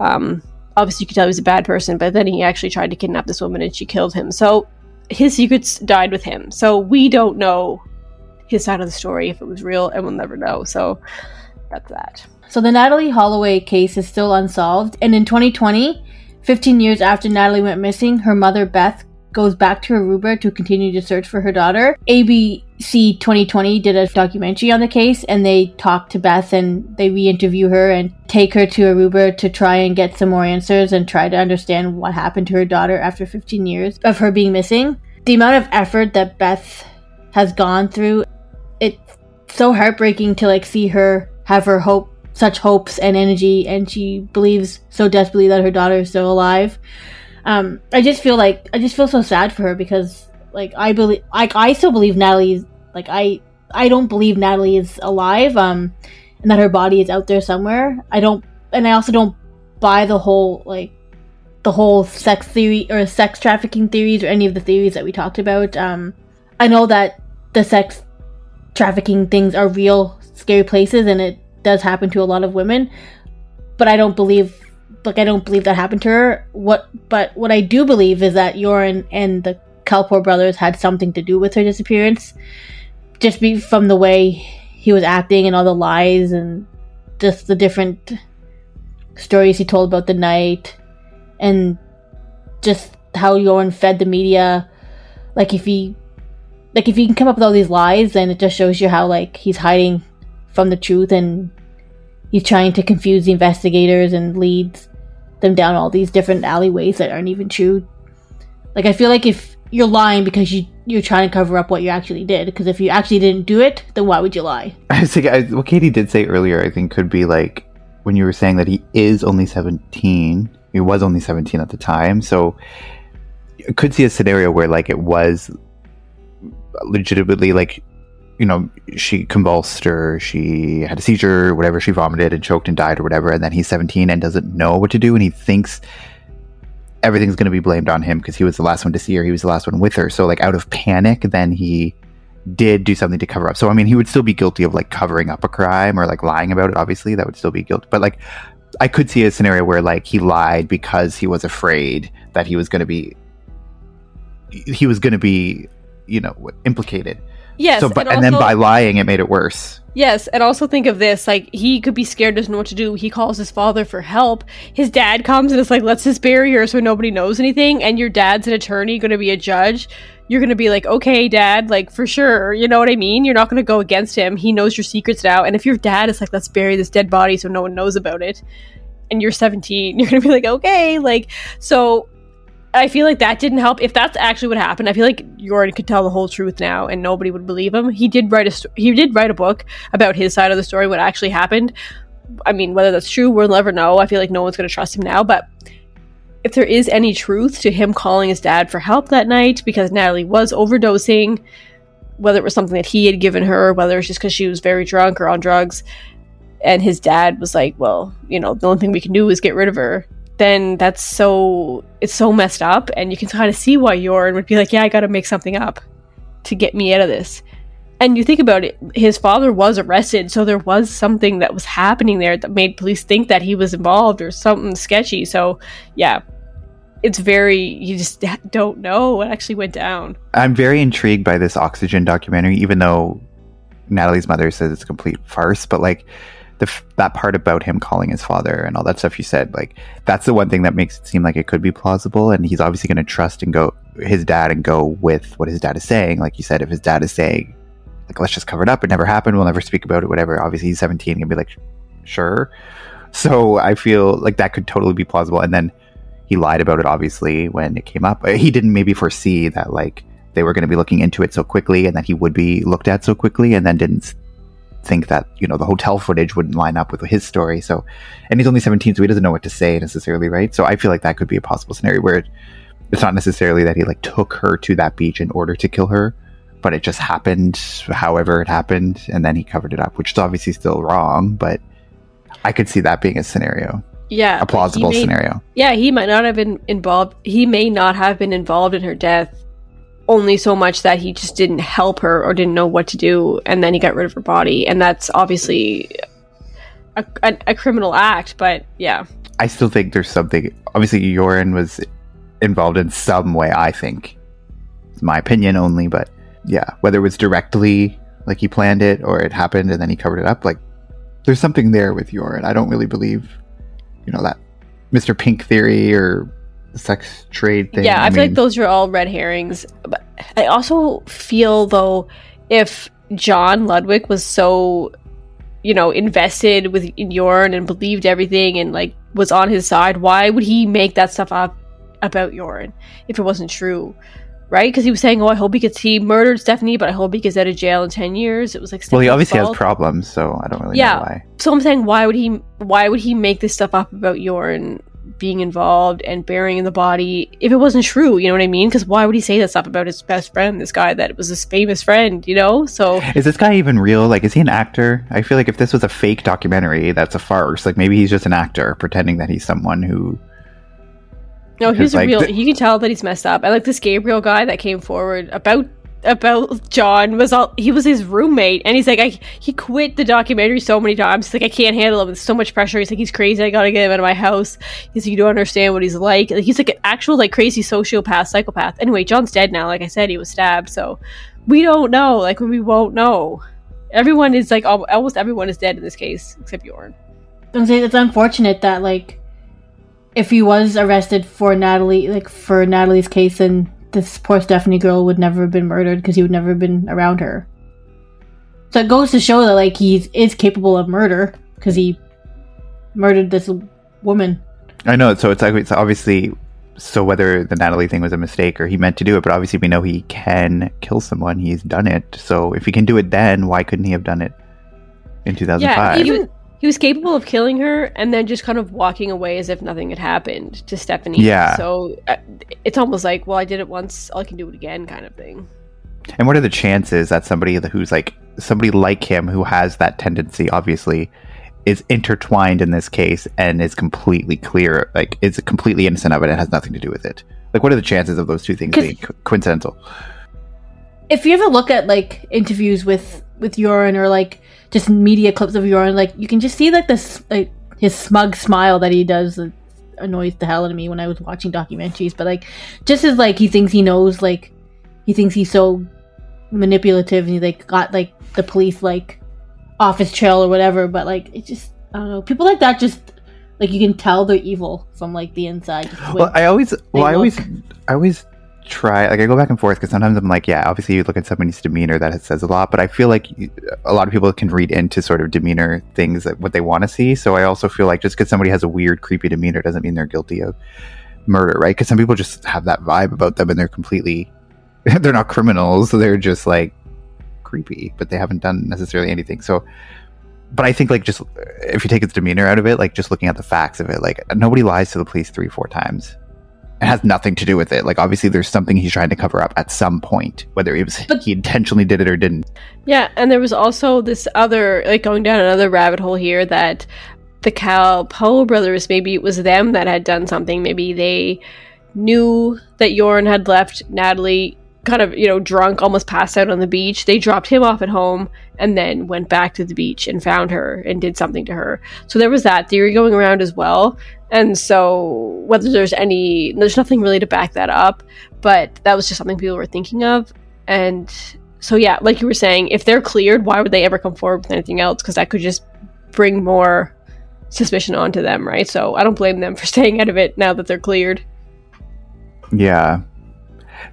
obviously you could tell he was a bad person, but then he actually tried to kidnap this woman and she killed him. So his secrets died with him. So we don't know his side of the story, if it was real, and we'll never know. So that's that. So the Natalee Holloway case is still unsolved, and in 2020, 15 years after Natalee went missing, her mother Beth goes back to Aruba to continue to search for her daughter. ABC 2020 did a documentary on the case, and they talk to Beth and they re-interview her and take her to Aruba to try and get some more answers and try to understand what happened to her daughter after 15 years of her being missing. The amount of effort that Beth has gone through, it's so heartbreaking to like see her have her hope, such hopes and energy, and she believes so desperately that her daughter is still alive. I just feel so sad for her, because like I still believe Natalee's like I don't believe Natalee is alive, and that her body is out there somewhere. I also don't buy the whole sex theory or sex trafficking theories or any of the theories that we talked about. I know that the sex trafficking things are real scary places, and it does happen to a lot of women, but I don't believe that happened to her. But what I do believe is that Joran and the Kalpoe brothers had something to do with her disappearance, just from the way he was acting and all the lies and just the different stories he told about the night, and just how Joran fed the media. If he can come up with all these lies, then it just shows you how, like, he's hiding from the truth, and he's trying to confuse the investigators and leads them down all these different alleyways that aren't even true. Like, I feel like if you're lying because you're trying to cover up what you actually did, because if you actually didn't do it, then why would you lie? I was thinking, what Katie did say earlier, I think, could be, like, when you were saying that he is only 17, he was only 17 at the time, so I could see a scenario where, like, it was legitimately, like, you know, she convulsed or she had a seizure or whatever, she vomited and choked and died or whatever, and then he's 17 and doesn't know what to do, and he thinks everything's going to be blamed on him because he was the last one to see her, he was the last one with her, so like out of panic then he did do something to cover up. So I mean, he would still be guilty of like covering up a crime or like lying about it, obviously that would still be guilt, but like I could see a scenario where like he lied because he was afraid that he was going to be implicated Yes. So, but, and also, then by lying, it made it worse. Yes. And also think of this, like, he could be scared, doesn't know what to do. He calls his father for help. His dad comes and it's like, let's just bury her so nobody knows anything. And your dad's an attorney, going to be a judge. You're going to be like, okay, dad, like, for sure. You know what I mean? You're not going to go against him. He knows your secrets now. And if your dad is like, let's bury this dead body so no one knows about it, and you're 17, you're going to be like, okay. Like, so I feel like that didn't help. If that's actually what happened, I feel like Joran could tell the whole truth now and nobody would believe him. He did write a book about his side of the story, what actually happened. I mean, whether that's true, we'll never know. I feel like no one's going to trust him now. But if there is any truth to him calling his dad for help that night because Natalee was overdosing, whether it was something that he had given her, whether it's just because she was very drunk or on drugs, and his dad was like, well, you know, the only thing we can do is get rid of her, then that's so, it's so messed up. And you can kind of see why Joran would be like, yeah, I gotta make something up to get me out of this. And you think about it, his father was arrested, so there was something that was happening there that made police think that he was involved or something sketchy. So yeah, it's very, you just don't know what actually went down. I'm very intrigued by this Oxygen documentary, even though Natalee's mother says it's a complete farce, but like, that part about him calling his father and all that stuff you said, like, that's the one thing that makes it seem like it could be plausible. And he's obviously going to trust and go his dad and go with what his dad is saying. Like you said, if his dad is saying, like, let's just cover it up, it never happened, we'll never speak about it, whatever, obviously he's 17 and be like, sure. So I feel like that could totally be plausible. And then he lied about it, obviously, when it came up. He didn't maybe foresee that, like, they were going to be looking into it so quickly and that he would be looked at so quickly, and then didn't think that, you know, the hotel footage wouldn't line up with his story. So, and he's only 17, so he doesn't know what to say necessarily, right? So I feel like that could be a possible scenario where it's not necessarily that he, like, took her to that beach in order to kill her, but it just happened however it happened, and then he covered it up, which is obviously still wrong, but I could see that being a scenario. Yeah, a plausible scenario. Yeah, he might not have been involved. He may not have been involved in her death, only so much that he just didn't help her or didn't know what to do, and then he got rid of her body. And that's obviously a criminal act, but yeah. I still think there's something, obviously Joran was involved in some way, I think. It's my opinion only, but yeah, whether it was directly, like, he planned it or it happened and then he covered it up, like, there's something there with Joran. I don't really believe, you know, that Mr. Pink theory or sex trade thing. Yeah, I feel like those are all red herrings. But I also feel, though, if John Ludwig was so, you know, invested in Joran and believed everything and, like, was on his side, why would he make that stuff up about Joran if it wasn't true, right? Because he was saying, oh, I hope he murdered Stephany, but I hope he gets out of jail in 10 years. It was like, well, he obviously has problems, so I don't really know why. So I'm saying, why would he make this stuff up about Joran being involved and burying the body if it wasn't true, you know what I mean? Because why would he say that stuff about his best friend, this guy that was his famous friend, you know? So is this guy even real? Like, is he an actor? I feel like if this was a fake documentary, that's a farce. Like, maybe he's just an actor pretending that he's someone who... No, he's like, real. You can tell that he's messed up. And like, this Gabriel guy that came forward about John was all, he was his roommate, and he's like, he quit the documentary so many times. He's like, I can't handle him, it's so much pressure. He's like, he's crazy, I gotta get him out of my house. He's like, you don't understand what he's like. He's like an actual, like, crazy sociopath, psychopath. Anyway, John's dead now. Like I said, he was stabbed, so we don't know. Like, we won't know. Everyone is like, almost everyone is dead in this case except Joran. I'm saying it's unfortunate that, like, if he was arrested for Natalee, like, for Natalee's case, then this poor Stephany girl would never have been murdered because he would never have been around her. So it goes to show that, like, he is capable of murder because he murdered this woman. I know. So it's obviously, so whether the Natalee thing was a mistake or he meant to do it, but obviously we know he can kill someone. He's done it. So if he can do it then, why couldn't he have done it in 2005? Yeah, he was capable of killing her and then just kind of walking away as if nothing had happened to Stephany. Yeah. So it's almost like, well, I did it once, I can do it again kind of thing. And what are the chances that somebody who's like, somebody like him who has that tendency, obviously, is intertwined in this case and is completely clear, like, is completely innocent of it and has nothing to do with it? Like, what are the chances of those two things being coincidental? If you ever look at, like, interviews with Joran or, like, just media clips of Joran, like, you can just see, like, this, like, his smug smile that he does that annoys the hell out of me when I was watching documentaries. But, like, just as, like, he thinks he knows, like, he thinks he's so manipulative, and they got like the police like office trail or whatever. But like, it just, I don't know, people like that just like, you can tell they're evil from like the inside. Well, I always try, like, I go back and forth because sometimes I'm like, yeah, obviously you look at somebody's demeanor, that says a lot, but I feel like a lot of people can read into sort of demeanor things that what they want to see. So I also feel like just because somebody has a weird, creepy demeanor doesn't mean they're guilty of murder, right? Because some people just have that vibe about them and they're completely, they're not criminals, so they're just like creepy, but they haven't done necessarily anything. So, but I think like, just if you take its demeanor out of it, like just looking at the facts of it, like nobody lies to the police 3-4 times. It has nothing to do with it. Like, obviously, there's something he's trying to cover up at some point, whether it was he intentionally did it or didn't. Yeah, and there was also this other, like, going down another rabbit hole here, that the Kalpoe brothers, maybe it was them that had done something. Maybe they knew that Joran had left Natalee kind of, you know, drunk, almost passed out on the beach. They dropped him off at home and then went back to the beach and found her and did something to her. So there was that theory going around as well. And so whether there's nothing really to back that up, but that was just something people were thinking of. And so, yeah, like you were saying, if they're cleared, why would they ever come forward with anything else? Because that could just bring more suspicion onto them, right? So I don't blame them for staying out of it now that they're cleared. Yeah.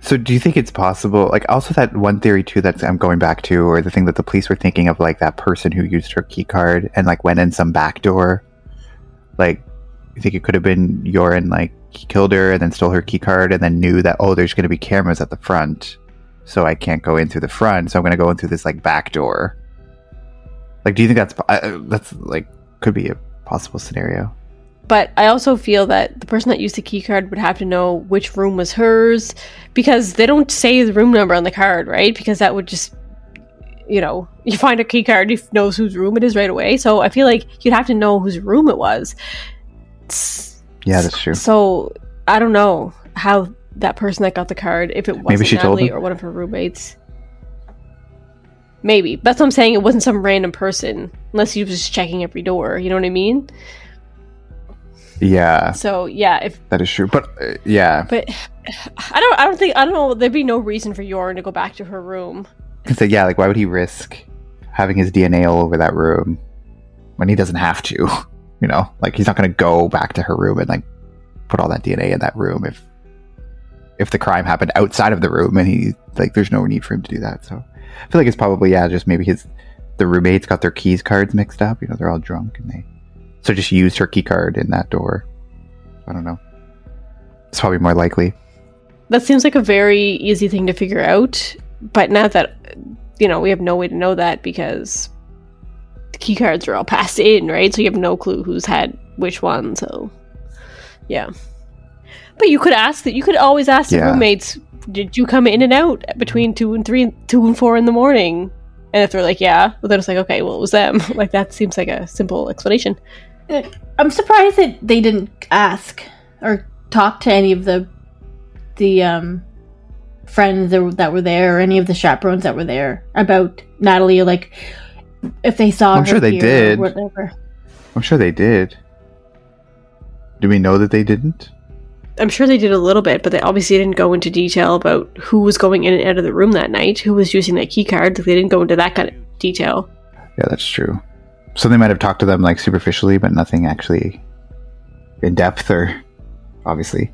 So do you think it's possible, like, also that one theory too that I'm going back to, or the thing that the police were thinking of, like that person who used her key card and like went in some back door, like, you think it could have been Joran, like, he killed her and then stole her key card and then knew that, oh, there's going to be cameras at the front, so I can't go in through the front, so I'm going to go in through this, like, back door. Like, do you think that's like, could be a possible scenario? But I also feel that the person that used the key card would have to know which room was hers, because they don't say the room number on the card, right? Because that would just, you know, you find a key card, you knows whose room it is right away. So I feel like you'd have to know whose room it was. Yeah, that's true. So I don't know how that person that got the card, if it wasn't maybe she Natalee or one of her roommates. Maybe. That's what I'm saying. It wasn't some random person, unless he was just checking every door. You know what I mean? Yeah. So yeah, if that is true, but yeah. But I don't know. There'd be no reason for Joran to go back to her room. So yeah, like, why would he risk having his DNA all over that room when he doesn't have to? You know, like, he's not going to go back to her room and, like, put all that DNA in that room if the crime happened outside of the room, and he, like, there's no need for him to do that. So I feel like it's probably, yeah, just maybe the roommates got their keys cards mixed up. You know, they're all drunk, and so just used her key card in that door. I don't know. It's probably more likely. That seems like a very easy thing to figure out, but now that, you know, we have no way to know that because key cards are all passed in, right? So you have no clue who's had which one. So yeah, but you could ask that. You could always ask your roommates, did you come in and out between 2 and 3 and 2 and 4 in the morning? And if they're like, yeah, well, then it's like, okay, well, it was them. Like, that seems like a simple explanation. I'm surprised that they didn't ask or talk to any of the friends that were there, or any of the chaperones that were there, about Natalee, or like, if they saw her, I'm sure they did. Do we know that they didn't? I'm sure they did a little bit, but they obviously didn't go into detail about who was going in and out of the room that night, who was using that key card. They didn't go into that kind of detail. Yeah, that's true. So they might have talked to them, like, superficially, but nothing actually in depth, or obviously.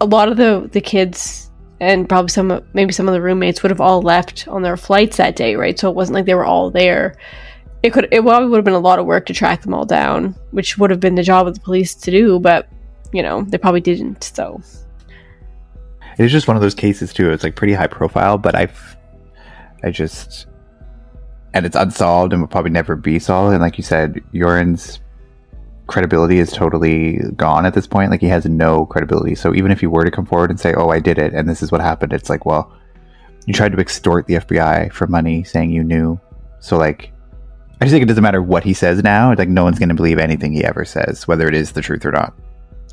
A lot of the kids, and probably some of the roommates, would have all left on their flights that day, right? So it wasn't like they were all there. It probably would have been a lot of work to track them all down, which would have been the job of the police to do, but, you know, they probably didn't, so. It's just one of those cases, too. It's, like, pretty high profile, but and it's unsolved and will probably never be solved, and like you said, Joran's credibility is totally gone at this point. Like, he has no credibility. So even if he were to come forward and say, oh, I did it and this is what happened, it's like, well, you tried to extort the FBI for money saying you knew. So, like, I just think it doesn't matter what he says now. It's like, no one's going to believe anything he ever says, whether it is the truth or not.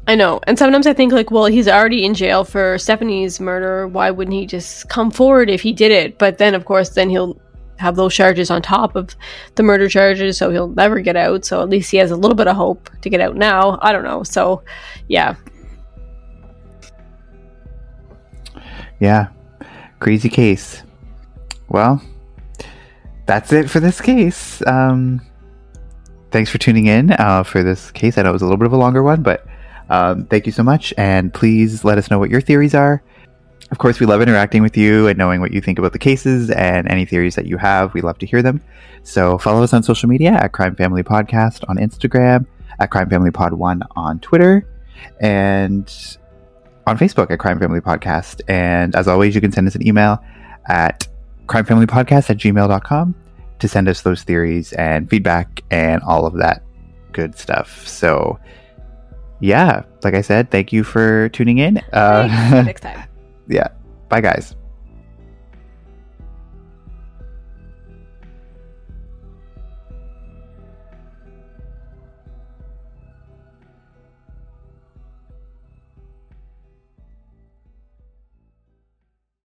I know. And sometimes I think, like, well, he's already in jail for Stephany's murder. Why wouldn't he just come forward if he did it? But then, of course, then he'll have those charges on top of the murder charges, so he'll never get out. So at least he has a little bit of hope to get out now. I don't know. So yeah, crazy case. Well, that's it for this case. Thanks for tuning in for this case. I know it was a little bit of a longer one, but thank you so much. And please let us know what your theories are. Of course, we love interacting with you and knowing what you think about the cases and any theories that you have. We love to hear them. So follow us on social media at Crime Family Podcast on Instagram, at Crime Family Pod 1 on Twitter, and on Facebook at Crime Family Podcast. And as always, you can send us an email at crimefamilypodcast@gmail.com to send us those theories and feedback and all of that good stuff. So yeah, like I said, thank you for tuning in. Next time. Yeah. Bye, guys.